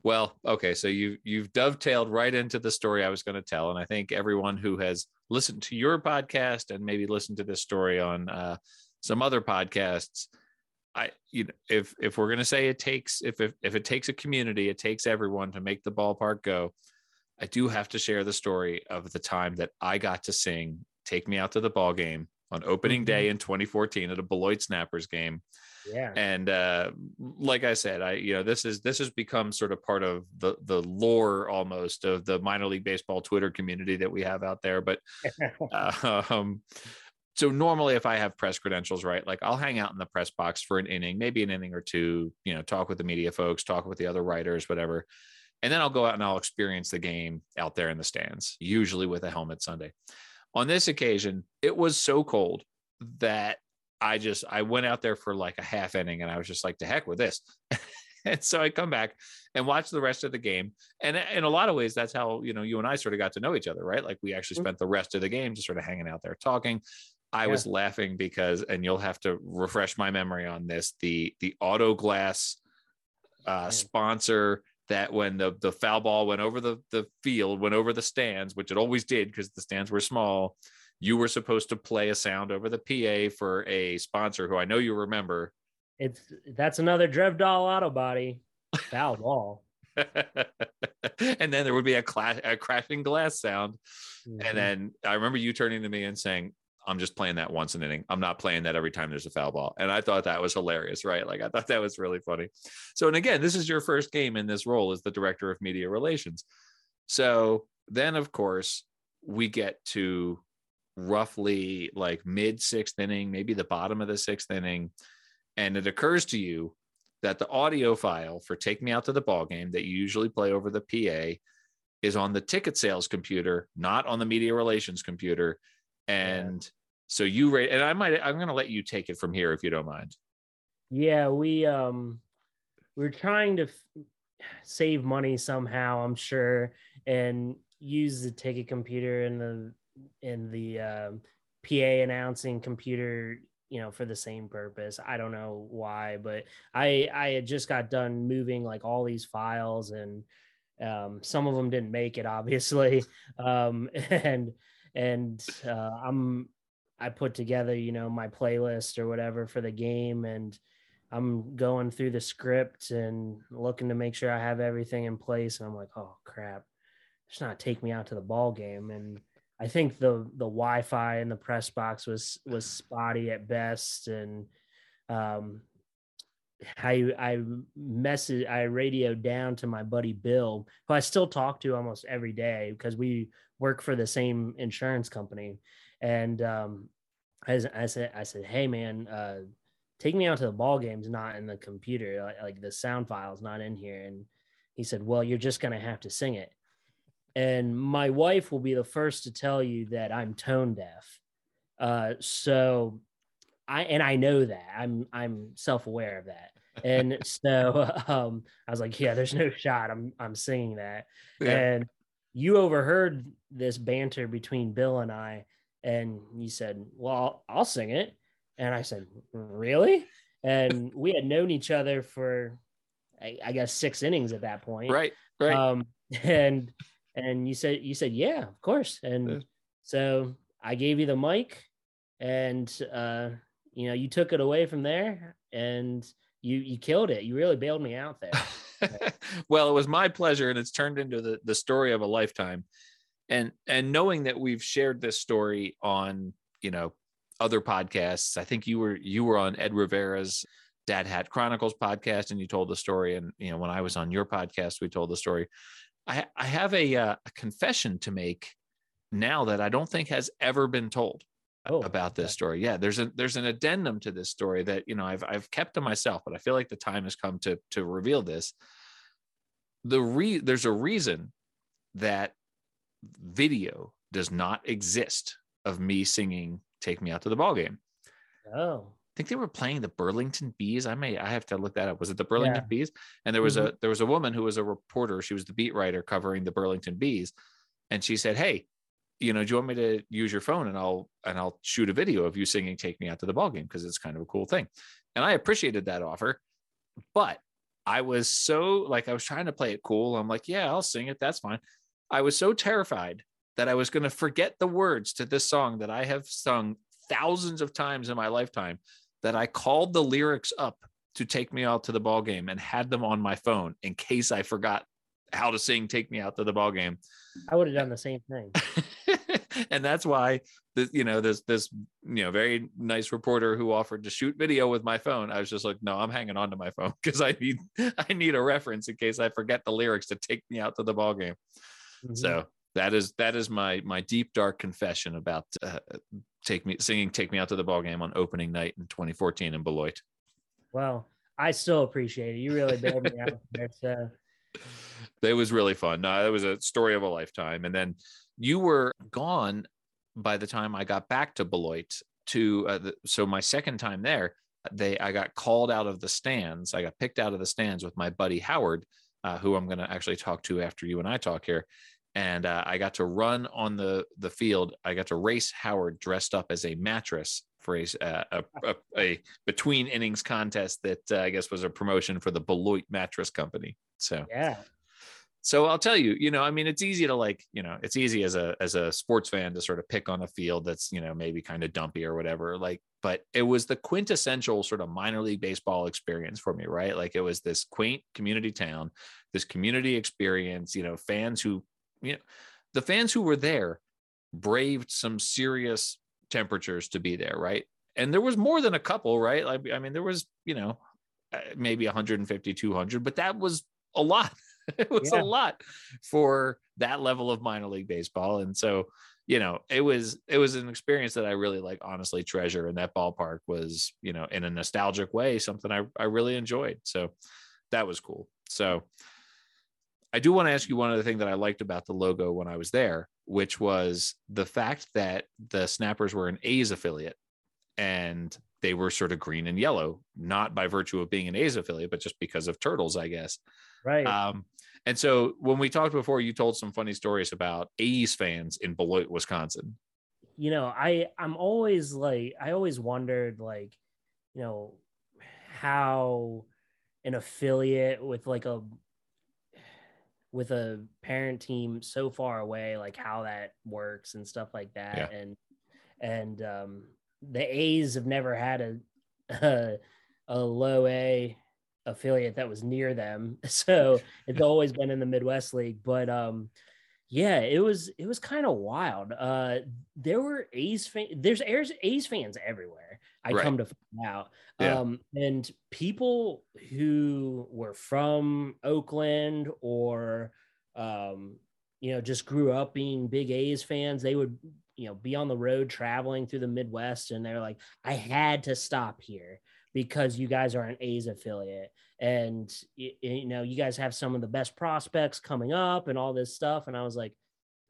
Well, okay, so you've dovetailed right into the story I was going to tell, and I think everyone who has listened to your podcast and maybe listened to this story on some other podcasts, if we're going to say it takes a community, it takes everyone to make the ballpark go. I do have to share the story of the time that I got to sing "Take Me Out to the Ball Game" on opening day in 2014 at a Beloit Snappers game. Yeah. And like I said, this has become sort of part of the lore almost of the minor league baseball Twitter community that we have out there. But so normally if I have press credentials, right, like I'll hang out in the press box for an inning, maybe an inning or two, you know, talk with the media folks, talk with the other writers, whatever. And then I'll go out and I'll experience the game out there in the stands, usually with a helmet Sunday. On this occasion, it was so cold that I went out there for like a half inning and I was just like, to heck with this. And so I come back and watch the rest of the game. And in a lot of ways, that's how, you know, you and I sort of got to know each other, right? Like we actually spent the rest of the game just sort of hanging out there talking. I was laughing because, and you'll have to refresh my memory on this, the auto glass sponsor that when the foul ball went over the field, went over the stands, which it always did because the stands were small, you were supposed to play a sound over the PA for a sponsor who I know you remember. That's another Drevdahl auto body foul ball. And then there would be a crashing glass sound. Mm-hmm. And then I remember you turning to me and saying, I'm just playing that once an inning. I'm not playing that every time there's a foul ball. And I thought that was hilarious, right? Like, I thought that was really funny. So, and again, this is your first game in this role as the director of media relations. So then, of course, we get to roughly like mid sixth inning, maybe the bottom of the sixth inning. And it occurs to you that the audio file for Take Me Out to the Ball Game that you usually play over the PA is on the ticket sales computer, not on the media relations computer. And so you rate, and I'm going to let you take it from here if you don't mind. Yeah, we're trying to save money somehow, I'm sure, and use the ticket computer and the PA announcing computer, you know, for the same purpose. I don't know why, but I had just got done moving like all these files, and some of them didn't make it, obviously. And I put together, you know, my playlist or whatever for the game, and I'm going through the script and looking to make sure I have everything in place. And I'm like, oh crap, it's not Take Me Out to the Ball Game. And I think the Wi-Fi in the press box was spotty at best, and I radioed down to my buddy Bill, who I still talk to almost every day because we work for the same insurance company, and I said, hey man, Take Me Out to the Ball Game's not in the computer, like the sound file's not in here. And he said, well, you're just gonna have to sing it. And my wife will be the first to tell you that I'm tone deaf. So I know that I'm self-aware of that. And so I was like, yeah, there's no shot I'm singing that. Yeah. And you overheard this banter between Bill and I, and you said, well, I'll sing it. And I said, really? And we had known each other for, I guess, 6 innings at that point. Right. And you said, yeah, of course. And so I gave you the mic, and, you know, you took it away from there, and you killed it. You really bailed me out there. Well, it was my pleasure, and it's turned into the story of a lifetime. And knowing that we've shared this story on, you know, other podcasts, I think you were on Ed Rivera's Dad Hat Chronicles podcast, and you told the story. And, you know, when I was on your podcast, we told the story. I have a confession to make now that I don't think has ever been told about this story. Yeah, there's an addendum to this story that, you know, I've kept to myself, but I feel like the time has come to reveal this. There's a reason that video does not exist of me singing Take Me Out to the Ball Game. Oh. I think they were playing the Burlington Bees. I have to look that up. Was it the Burlington Bees? And there was a woman who was a reporter. She was the beat writer covering the Burlington Bees, and she said, "Hey, you know, do you want me to use your phone and I'll shoot a video of you singing Take Me Out to the Ball Game because it's kind of a cool thing." And I appreciated that offer, but I was so like I was trying to play it cool. I'm like, "Yeah, I'll sing it. That's fine." I was so terrified that I was going to forget the words to this song that I have sung thousands of times in my lifetime, that I called the lyrics up to Take Me Out to the Ball Game and had them on my phone in case I forgot how to sing Take Me Out to the Ball Game. I would have done the same thing. And that's why, you know, this, you know, very nice reporter who offered to shoot video with my phone, I was just like, no, I'm hanging on to my phone because I need a reference in case I forget the lyrics to Take Me Out to the Ball Game. Mm-hmm. So that is my deep, dark confession about Take Me Out to the Ball Game on opening night in 2014 in Beloit. Well, I still appreciate it. You really bailed me out there. So. It was really fun. No, it was a story of a lifetime. And then you were gone by the time I got back to Beloit. So my second time there, I got called out of the stands. I got picked out of the stands with my buddy Howard, who I'm going to actually talk to after you and I talk here. And I got to run on the field. I got to race Howard dressed up as a mattress for a between innings contest that I guess was a promotion for the Beloit Mattress Company. So, yeah. So I'll tell you, you know, I mean, it's easy to like, you know, it's easy as a sports fan to sort of pick on a field that's, you know, maybe kind of dumpy or whatever, like, but it was the quintessential sort of minor league baseball experience for me, right? Like it was this quaint community town, this community experience, you know, fans who, you know, the fans who were there braved some serious temperatures to be there. Right. And there was more than a couple, right? Like, I mean, there was, you know, maybe 150, 200, but that was a lot. It was a lot for that level of minor league baseball. And so, you know, it was an experience that I really like honestly treasure. And that ballpark was, you know, in a nostalgic way, something I really enjoyed. So that was cool. So I do want to ask you one other thing that I liked about the logo when I was there, which was the fact that the Snappers were an A's affiliate and they were sort of green and yellow, not by virtue of being an A's affiliate, but just because of turtles, I guess. Right. And so when we talked before, you told some funny stories about A's fans in Beloit, Wisconsin. You know, I'm always like, I always wondered like, you know, how an affiliate with like with a parent team so far away, like how that works and stuff like that. Yeah. And the A's have never had a low A affiliate that was near them. So it's always been in the Midwest League, but yeah, it was kind of wild. There were A's fans everywhere. Come to find out. Yeah. And people who were from Oakland or, you know, just grew up being big A's fans, they would, you know, be on the road traveling through the Midwest. And they're like, I had to stop here because you guys are an A's affiliate. And, you know, you guys have some of the best prospects coming up and all this stuff. And I was like,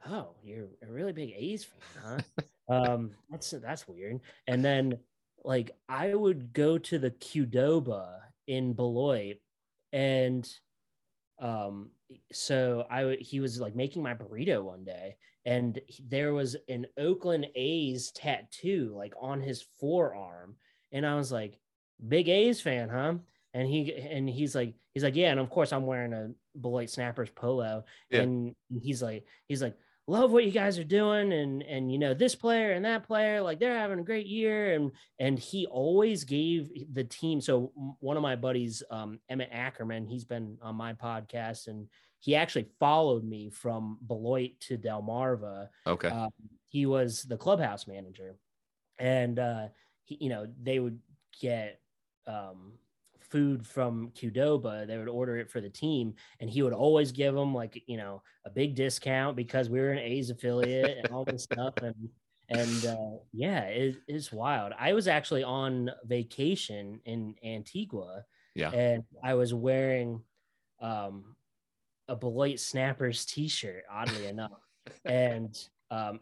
oh, you're a really big A's fan, huh? That's weird. And then, like, I would go to the Qdoba in Beloit, and so he was like making my burrito one day, and there was an Oakland A's tattoo like on his forearm, and I was like, big A's fan, huh? And he's like, yeah, and of course I'm wearing a Beloit Snappers polo, yeah. And he's like, love what you guys are doing, and you know, this player and that player, like they're having a great year, and he always gave the team. So one of my buddies, Emmett Ackerman, he's been on my podcast, and he actually followed me from Beloit to Delmarva. Okay, he was the clubhouse manager, and he, you know, they would get food from Qdoba, they would order it for the team, and he would always give them like, you know, a big discount because we were an A's affiliate and all this stuff. And yeah, it's wild. I was actually on vacation in Antigua, yeah, and I was wearing a Beloit Snappers t-shirt, oddly enough, and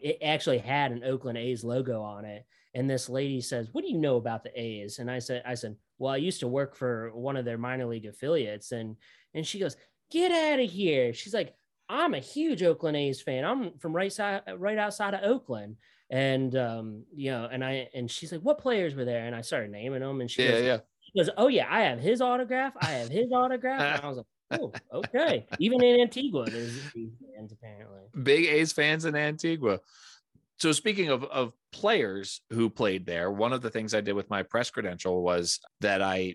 it actually had an Oakland A's logo on it. And this lady says, what do you know about the A's? And I said, well, I used to work for one of their minor league affiliates. And she goes, get out of here. She's like, I'm a huge Oakland A's fan. I'm from right outside of Oakland. And, you know, and she's like, what players were there? And I started naming them. And she goes, oh yeah, I have his autograph. And I was like, oh, okay. Even in Antigua, there's these fans apparently. Big A's fans in Antigua. So speaking of players who played there, one of the things I did with my press credential was that I,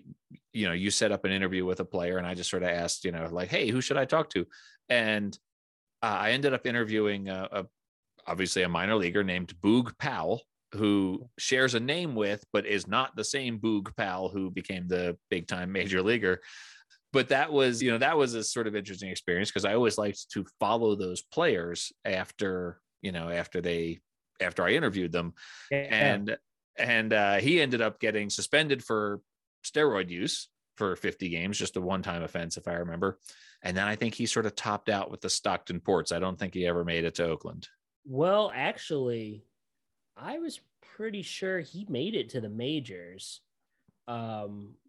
you know, you set up an interview with a player, and I just sort of asked, you know, like, hey, who should I talk to? And I ended up interviewing obviously a minor leaguer named Boog Powell, who shares a name with, but is not the same Boog Powell who became the big time major leaguer. But that was a sort of interesting experience because I always liked to follow those players after I interviewed them, yeah. and he ended up getting suspended for steroid use for 50 games, just a one-time offense, if I remember. And then I think he sort of topped out with the Stockton Ports. I don't think he ever made it to Oakland. Well, actually, I was pretty sure he made it to the majors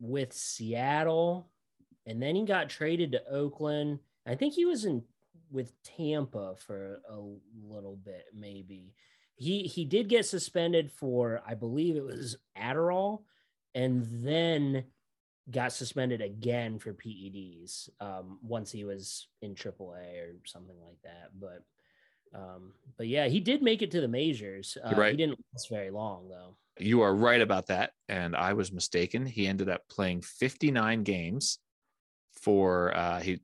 with Seattle, and then he got traded to Oakland. I think he was in with Tampa for a little bit, maybe. He did get suspended for, I believe it was Adderall, and then got suspended again for PEDs once he was in AAA or something like that. But yeah, he did make it to the majors. Right. He didn't last very long, though. You are right about that, and I was mistaken. He ended up playing 59 games for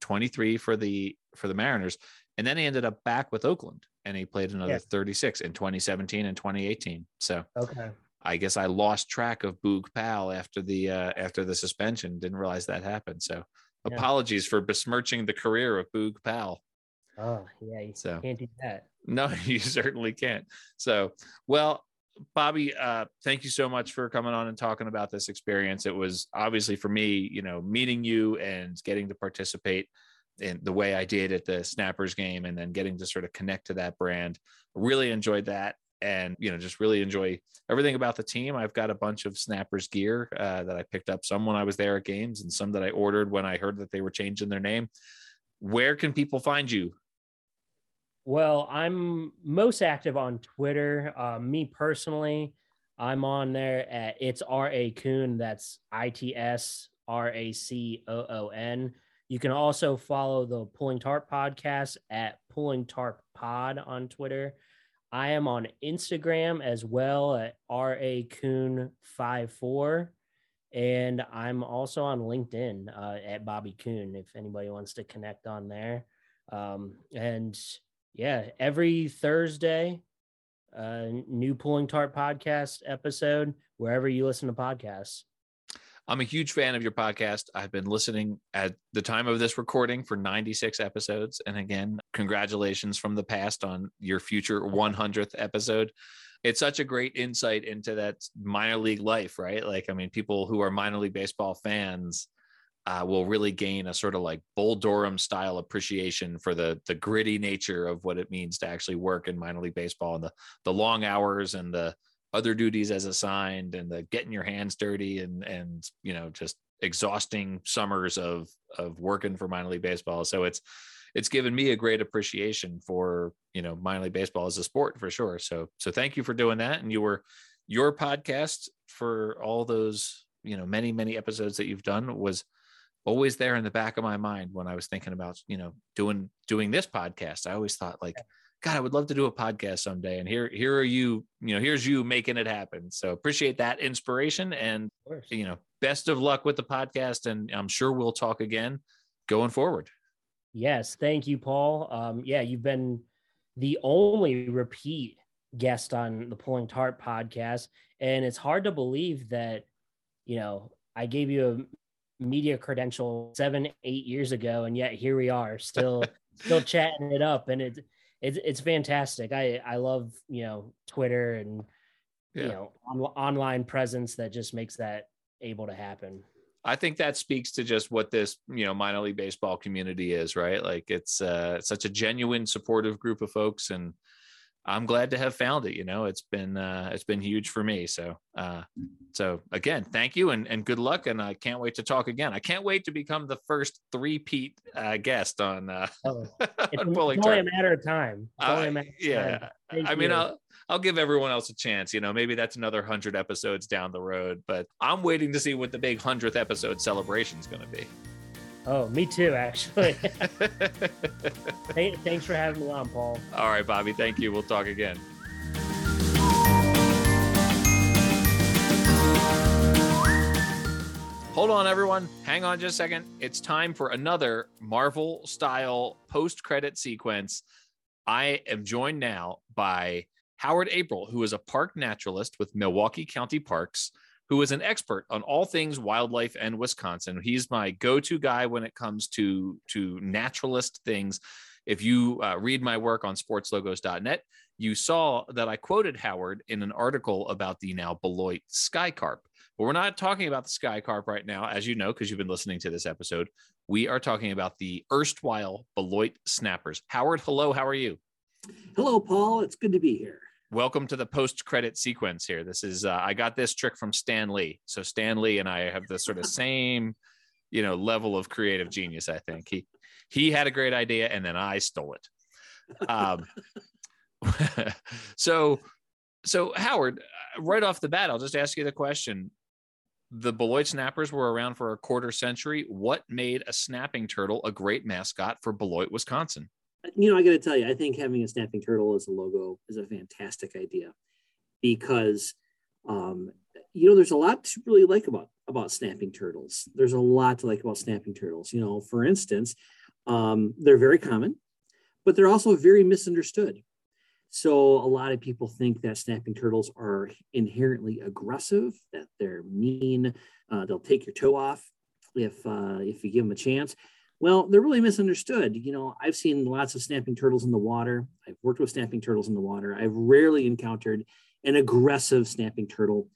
23 for the Mariners, and then he ended up back with Oakland, and he played another 36 in 2017 and 2018. So okay, I guess I lost track of Boog Powell after the suspension. Didn't realize that happened. So apologies for besmirching the career of Boog Powell. Oh yeah, you can't do that. No, you certainly can't. So, well, Bobby, thank you so much for coming on and talking about this experience. It was obviously for me, meeting you and getting to participate in the way I did at the Snappers game, and then getting to sort of connect to that brand. Really enjoyed that. And, just really enjoy everything about the team. I've got a bunch of Snappers gear that I picked up, some when I was there at games and some that I ordered when I heard that they were changing their name. Where can people find you? Well, I'm most active on Twitter. Me personally, I'm on there at It's R.A. Coon. That's ITSRACOON. You can also follow the Pulling Tarp Podcast at Pulling Tarp Pod on Twitter. I am on Instagram as well at RACoon54. And I'm also on LinkedIn at Bobby Coon if anybody wants to connect on there. Every Thursday, new Pulling Tarp Podcast episode, wherever you listen to podcasts. I'm a huge fan of your podcast. I've been listening at the time of this recording for 96 episodes. And again, congratulations from the past on your future 100th episode. It's such a great insight into that minor league life, right? Like, I mean, people who are minor league baseball fans will really gain a sort of like Bull Durham style appreciation for the gritty nature of what it means to actually work in minor league baseball, and the long hours and the other duties as assigned, and the getting your hands dirty and just exhausting summers of working for minor league baseball. So it's given me a great appreciation for, minor league baseball as a sport for sure. So thank you for doing that. And your podcast for all those, many, many episodes that you've done was always there in the back of my mind when I was thinking about, doing this podcast. I always thought like, God, I would love to do a podcast someday. And here are you, here's you making it happen. So appreciate that inspiration, and, best of luck with the podcast. And I'm sure we'll talk again going forward. Yes. Thank you, Paul. You've been the only repeat guest on the Pulling Tarp Podcast. And it's hard to believe that, I gave you a media credential 7-8 years ago, and yet here we are still chatting it up. And it's fantastic. I love, Twitter and, online presence that just makes that able to happen. I think that speaks to just what this, minor league baseball community is, right? Like it's such a genuine, supportive group of folks, and I'm glad to have found it. It's been huge for me. So again, thank you and good luck. And I can't wait to talk again. I can't wait to become the first 3-peat guest on. It's only a matter of time. I'll give everyone else a chance. Maybe that's another 100 episodes down the road, but I'm waiting to see what the big 100th episode celebration is going to be. Oh, me too, actually. Thanks for having me on, Paul. All right, Bobby. Thank you. We'll talk again. Hold on, everyone. Hang on just a second. It's time for another Marvel-style post-credit sequence. I am joined now by Howard Aprill, who is a park naturalist with Milwaukee County Parks, who is an expert on all things wildlife and Wisconsin. He's my go-to guy when it comes to naturalist things. If you read my work on sportslogos.net, you saw that I quoted Howard in an article about the now Beloit Sky Carp. But we're not talking about the Sky Carp right now, as you know, because you've been listening to this episode. We are talking about the erstwhile Beloit Snappers. Howard, hello, how are you? Hello, Paul. It's good to be here. Welcome to the post-credit sequence here. This is, I got this trick from Stan Lee. So Stan Lee and I have the sort of same you know, level of creative genius. I think he had a great idea and then I stole it. So Howard, right off the bat, I'll just ask you the question. The Beloit Snappers were around for a quarter century. What made a snapping turtle a great mascot for Beloit, Wisconsin? You know, I got to tell you, I think having a snapping turtle as a logo is a fantastic idea because, you know, there's a lot to really like about snapping turtles. There's a lot to like about snapping turtles. You know, for instance, they're very common, but they're also very misunderstood. So a lot of people think that snapping turtles are inherently aggressive, that they're mean, they'll take your toe off if you give them a chance. Well, they're really misunderstood. You know, I've seen lots of snapping turtles in the water. I've worked with snapping turtles in the water. I've rarely encountered an aggressive snapping turtle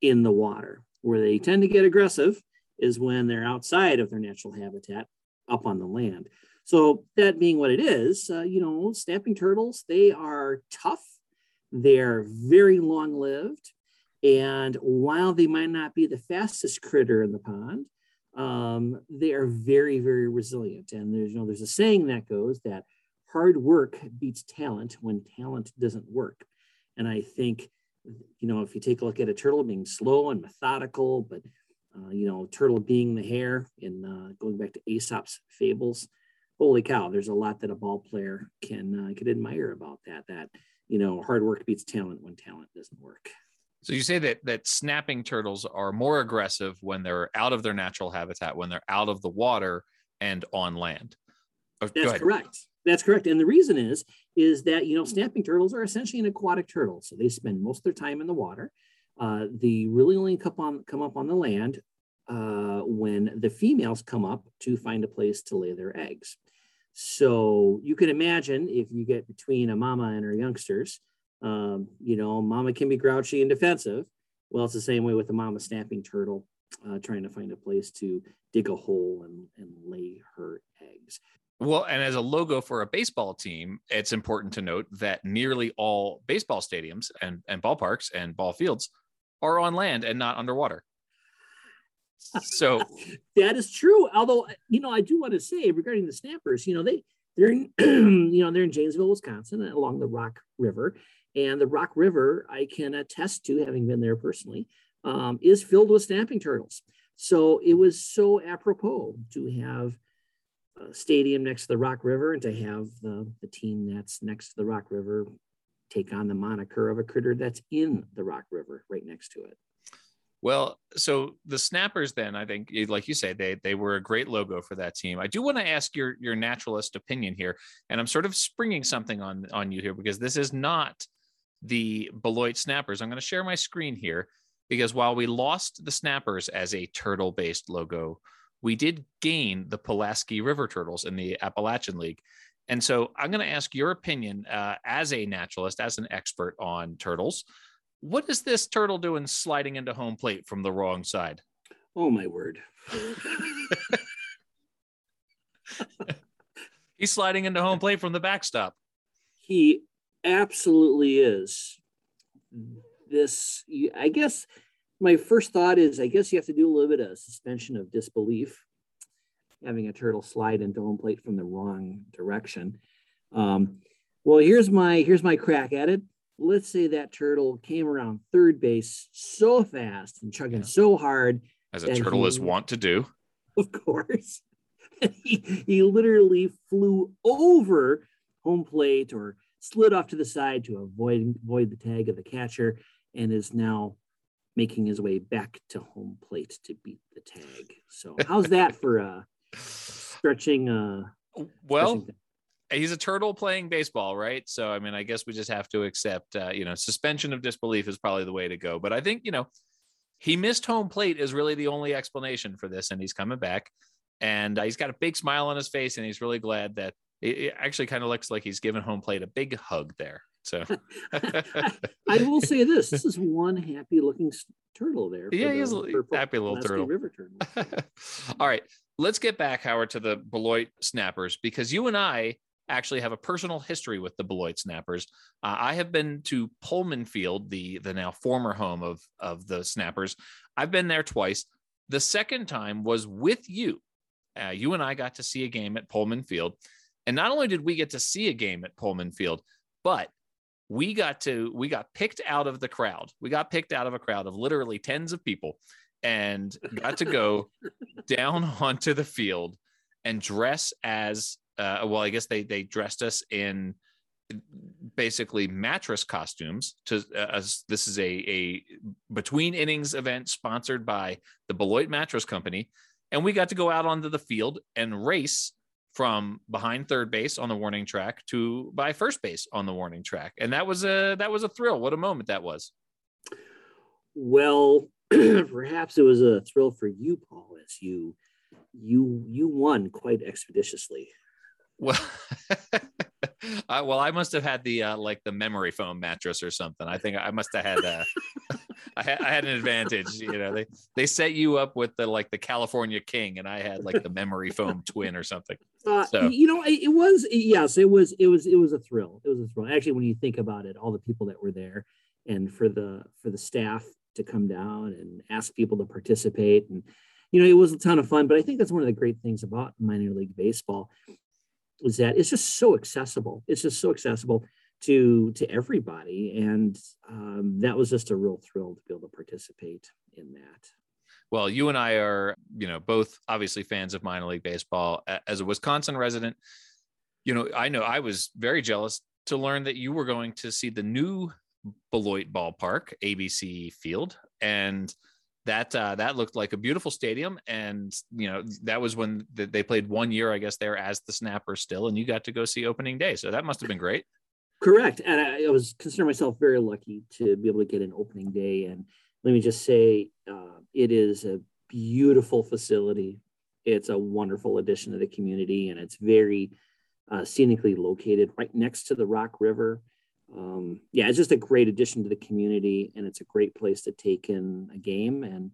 in the water. Where they tend to get aggressive is when they're outside of their natural habitat up on the land. So that being what it is, you know, snapping turtles, they are tough. They're very long-lived. And while they might not be the fastest critter in the pond, they are very, very resilient. And there's, you know, there's a saying that goes that hard work beats talent when talent doesn't work. And I think, you know, if you take a look at a turtle being slow and methodical, but, you know, turtle being the hare and going back to Aesop's fables, holy cow, there's a lot that a ball player can admire about that, you know, hard work beats talent when talent doesn't work. So you say that snapping turtles are more aggressive when they're out of their natural habitat, when they're out of the water and on land. Oh, that's correct. That's correct. And the reason is that, you know, snapping turtles are essentially an aquatic turtle. So they spend most of their time in the water. They really only come up on the land when the females come up to find a place to lay their eggs. So you can imagine if you get between a mama and her youngsters, you know, mama can be grouchy and defensive. Well, it's the same way with the mama snapping turtle trying to find a place to dig a hole and lay her eggs. Well, and as a logo for a baseball team, it's important to note that nearly all baseball stadiums and ballparks and ball fields are on land and not underwater. So that is true. Although, you know, I do want to say regarding the Snappers, you know, they're in Janesville, Wisconsin, along the Rock River, and the Rock River, I can attest to having been there personally, is filled with snapping turtles. So it was so apropos to have a stadium next to the Rock River and to have the team that's next to the Rock River take on the moniker of a critter that's in the Rock River right next to it. Well, so the Snappers then, I think, like you say, they were a great logo for that team. I do want to ask your naturalist opinion here, and I'm sort of springing something on you here because this is not the Beloit Snappers. I'm going to share my screen here because while we lost the Snappers as a turtle-based logo, we did gain the Pulaski River Turtles in the Appalachian League. And so I'm going to ask your opinion as a naturalist, as an expert on turtles. What is this turtle doing sliding into home plate from the wrong side? Oh, my word. He's sliding into home plate from the backstop. He absolutely is. This, I guess my first thought is, I guess you have to do a little bit of suspension of disbelief, having a turtle slide into home plate from the wrong direction. Well, here's my crack at it. Let's say that turtle came around third base so fast and chugging so hard. As a turtle is wont to do. Of course. He literally flew over home plate or slid off to the side to avoid the tag of the catcher and is now making his way back to home plate to beat the tag. So how's that for stretching? Well, he's a turtle playing baseball, right? So, I mean, I guess we just have to accept, you know, suspension of disbelief is probably the way to go. But I think, you know, he missed home plate is really the only explanation for this. And he's coming back and he's got a big smile on his face. And he's really glad that it actually kind of looks like he's given home plate a big hug there. So I will say this is one happy looking turtle there. Yeah, he's a happy little turtle. River turtle. All right. Let's get back, Howard, to the Beloit Snappers, because you and I actually have a personal history with the Beloit Snappers. I have been to Pullman Field, the now former home of the Snappers. I've been there twice. The second time was with you. You and I got to see a game at Pullman Field. And not only did we get to see a game at Pullman Field, but we got picked out of the crowd. We got picked out of a crowd of literally tens of people and got to go down onto the field and dress as, well, I guess they dressed us in basically mattress costumes to as this is a between innings event sponsored by the Beloit Mattress Company. And we got to go out onto the field and race from behind third base on the warning track to by first base on the warning track. And that was a thrill. What a moment that was. Well, perhaps it was a thrill for you, Paul, as you won quite expeditiously. Well, I must have had the like the memory foam mattress or something. I think I must have had I had an advantage. You know, they set you up with the like the California King, and I had like the memory foam twin or something. You know, it was a thrill. It was a thrill. Actually, when you think about it, all the people that were there, and for the staff to come down and ask people to participate, and you know, it was a ton of fun. But I think that's one of the great things about minor league baseball. Is that it's just so accessible. It's just so accessible to everybody. And that was just a real thrill to be able to participate in that. Well, you and I are, you know, both obviously fans of minor league baseball. As a Wisconsin resident, you know I was very jealous to learn that you were going to see the new Beloit ballpark, ABC Field. And that looked like a beautiful stadium. And, you know, that was when they played 1 year, I guess, there as the Snapper still, and you got to go see opening day. So that must have been great. Correct. And I was considering myself very lucky to be able to get an opening day. And let me just say, it is a beautiful facility. It's a wonderful addition to the community, and it's very scenically located right next to the Rock River. It's just a great addition to the community, and it's a great place to take in a game. And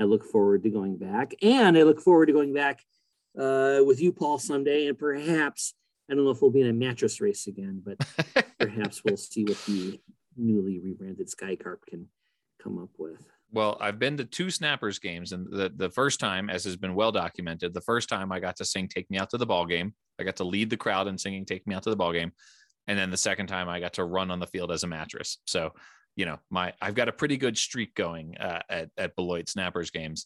I look forward to going back, with you, Paul, someday. And perhaps, I don't know if we'll be in a mattress race again, but perhaps we'll see what the newly rebranded Sky Carp can come up with. Well, I've been to two Snappers games, and the first time, as has been well documented, the first time I got to sing "Take Me Out to the Ball Game." I got to lead the crowd in singing "Take Me Out to the Ball Game." And then the second time I got to run on the field as a mattress. So, you know, I've got a pretty good streak going at Beloit Snappers games.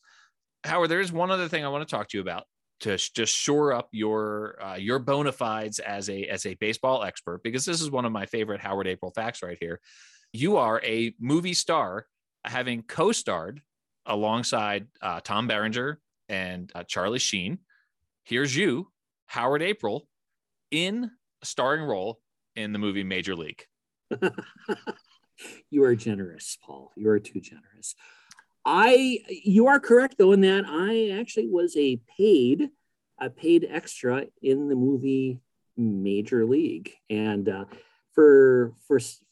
Howard, there is one other thing I want to talk to you about to just shore up your bona fides as a baseball expert, because this is one of my favorite Howard Aprill facts right here. You are a movie star, having co-starred alongside Tom Berenger and Charlie Sheen. Here's you, Howard Aprill, in a starring role in the movie Major League. You are generous, Paul. You are too generous. You are correct, though, in that I actually was a paid extra in the movie Major League. And for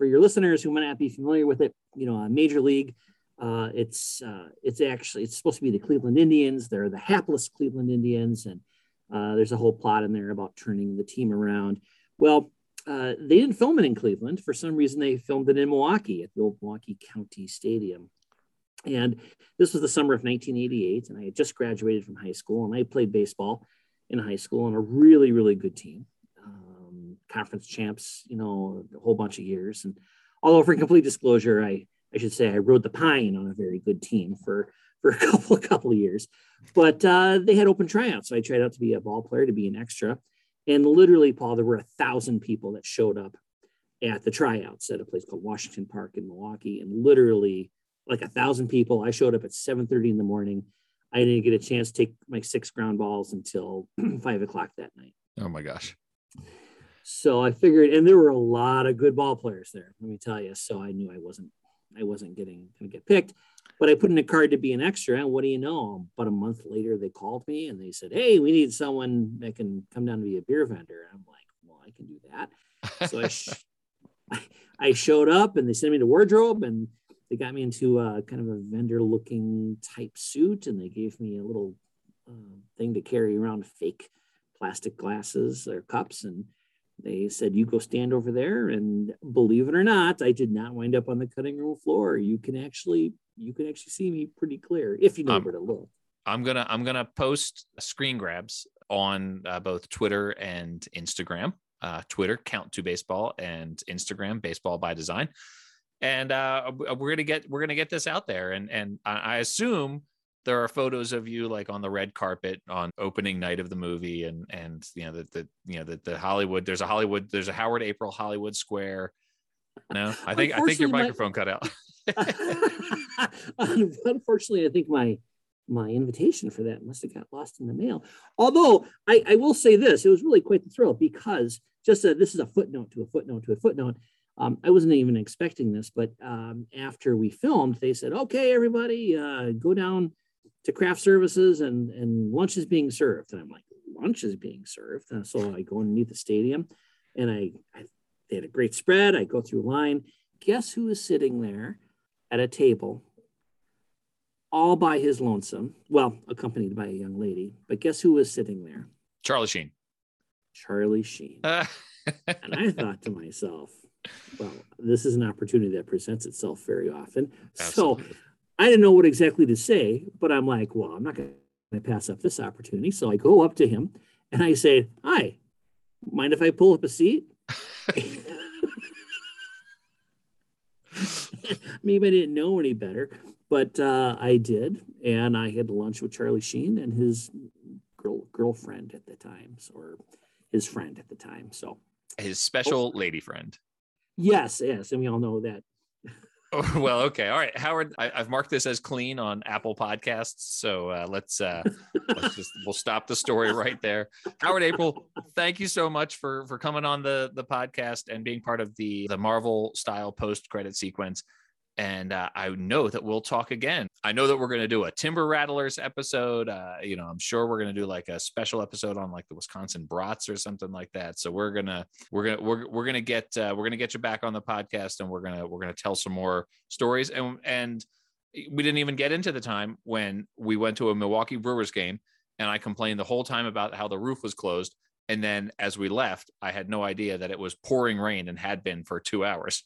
your listeners who might not be familiar with it, you know, Major League, it's supposed to be the Cleveland Indians. They're the hapless Cleveland Indians, and there's a whole plot in there about turning the team around. Well, they didn't film it in Cleveland. For some reason, they filmed it in Milwaukee at the old Milwaukee County Stadium. And this was the summer of 1988, and I had just graduated from high school, and I played baseball in high school on a really, really good team. Conference champs, you know, a whole bunch of years. And although for complete disclosure, I should say I rode the pine on a very good team for a couple of years. But they had open tryouts, so I tried out to be a ball player, to be an extra. And literally, Paul, there were 1,000 people that showed up at the tryouts at a place called Washington Park in Milwaukee. And literally, like 1,000 people, I showed up at 7:30 in the morning. I didn't get a chance to take my 6 ground balls until 5 o'clock that night. Oh my gosh. So I figured, and there were a lot of good ball players there, let me tell you. So I knew I wasn't gonna get picked, but I put in a card to be an extra. And what do you know? About a month later, they called me and they said, "Hey, we need someone that can come down to be a beer vendor." And I'm like, well, I can do that. So I showed up, and they sent me to wardrobe, and they got me into a kind of a vendor looking type suit. And they gave me a little thing to carry around, fake plastic glasses or cups. And they said, "You go stand over there." And believe it or not, I did not wind up on the cutting room floor. You can actually see me pretty clear if you know where to look. I'm gonna post screen grabs on both Twitter and Instagram. Twitter, Count to Baseball, and Instagram, Baseball by Design. And we're gonna get this out there. And I assume there are photos of you like on the red carpet on opening night of the movie, and you know that the Hollywood. There's a Hollywood. There's a Howard Aprill Hollywood Square. No, I think your microphone cut out. Unfortunately, I think my invitation for that must have got lost in the mail. Although I will say this, it was really quite the thrill because this is a footnote to a footnote to a footnote. I wasn't even expecting this, but after we filmed, they said, "Okay, everybody, go down to craft services and lunch is being served." And I'm like, "Lunch is being served?" And so I go underneath the stadium, and they had a great spread. I go through line. Guess who is sitting there at a table all by his lonesome? Well, accompanied by a young lady, but guess who was sitting there? Charlie Sheen. And I thought to myself, well, this is an opportunity that presents itself very often. Absolutely. So I didn't know what exactly to say, but I'm like, well, I'm not going to pass up this opportunity. So I go up to him and I say, "Hi, mind if I pull up a seat?" Maybe I didn't know any better, but I did, and I had lunch with Charlie Sheen and his girlfriend at the time, or his friend at the time. So his special lady friend. Yes, and we all know that. Oh, well, okay, all right, Howard. I've marked this as clean on Apple Podcasts, so we'll stop the story right there. Howard Aprill, thank you so much for coming on the podcast and being part of the Marvel style post credit sequence. And I know that we'll talk again. I know that we're going to do a Timber Rattlers episode. I'm sure we're going to do like a special episode on like the Wisconsin Brats or something like that. So we're gonna get you back on the podcast, and we're gonna tell some more stories. And we didn't even get into the time when we went to a Milwaukee Brewers game, and I complained the whole time about how the roof was closed. And then as we left, I had no idea that it was pouring rain and had been for 2 hours.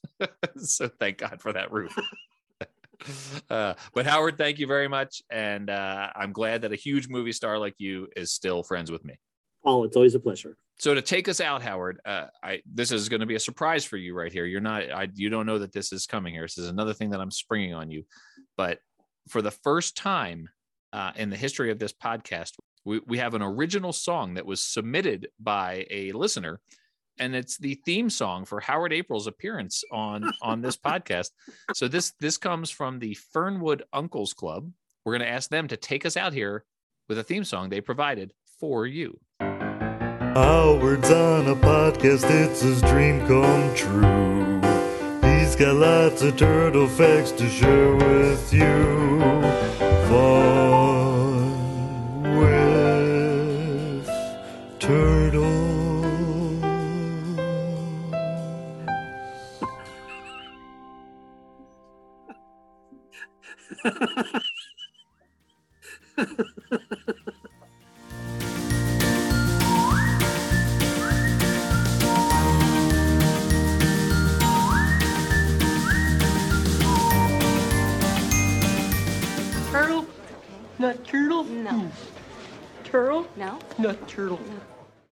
So thank God for that roof. But Howard, thank you very much. And I'm glad that a huge movie star like you is still friends with me. Oh, it's always a pleasure. So to take us out, Howard, this is going to be a surprise for you right here. You don't know that this is coming here. This is another thing that I'm springing on you. But for the first time in the history of this podcast, we have an original song that was submitted by a listener, and it's the theme song for Howard Aprill's appearance on this podcast. So this comes from the Fernwood Uncles Club. We're going to ask them to take us out here with a theme song they provided for you. Howard's on a podcast. It's his dream come true. He's got lots of turtle facts to share with you. Fun with Turtle. Turtle? Not turtle? No. Turtle? No. Not turtle. No.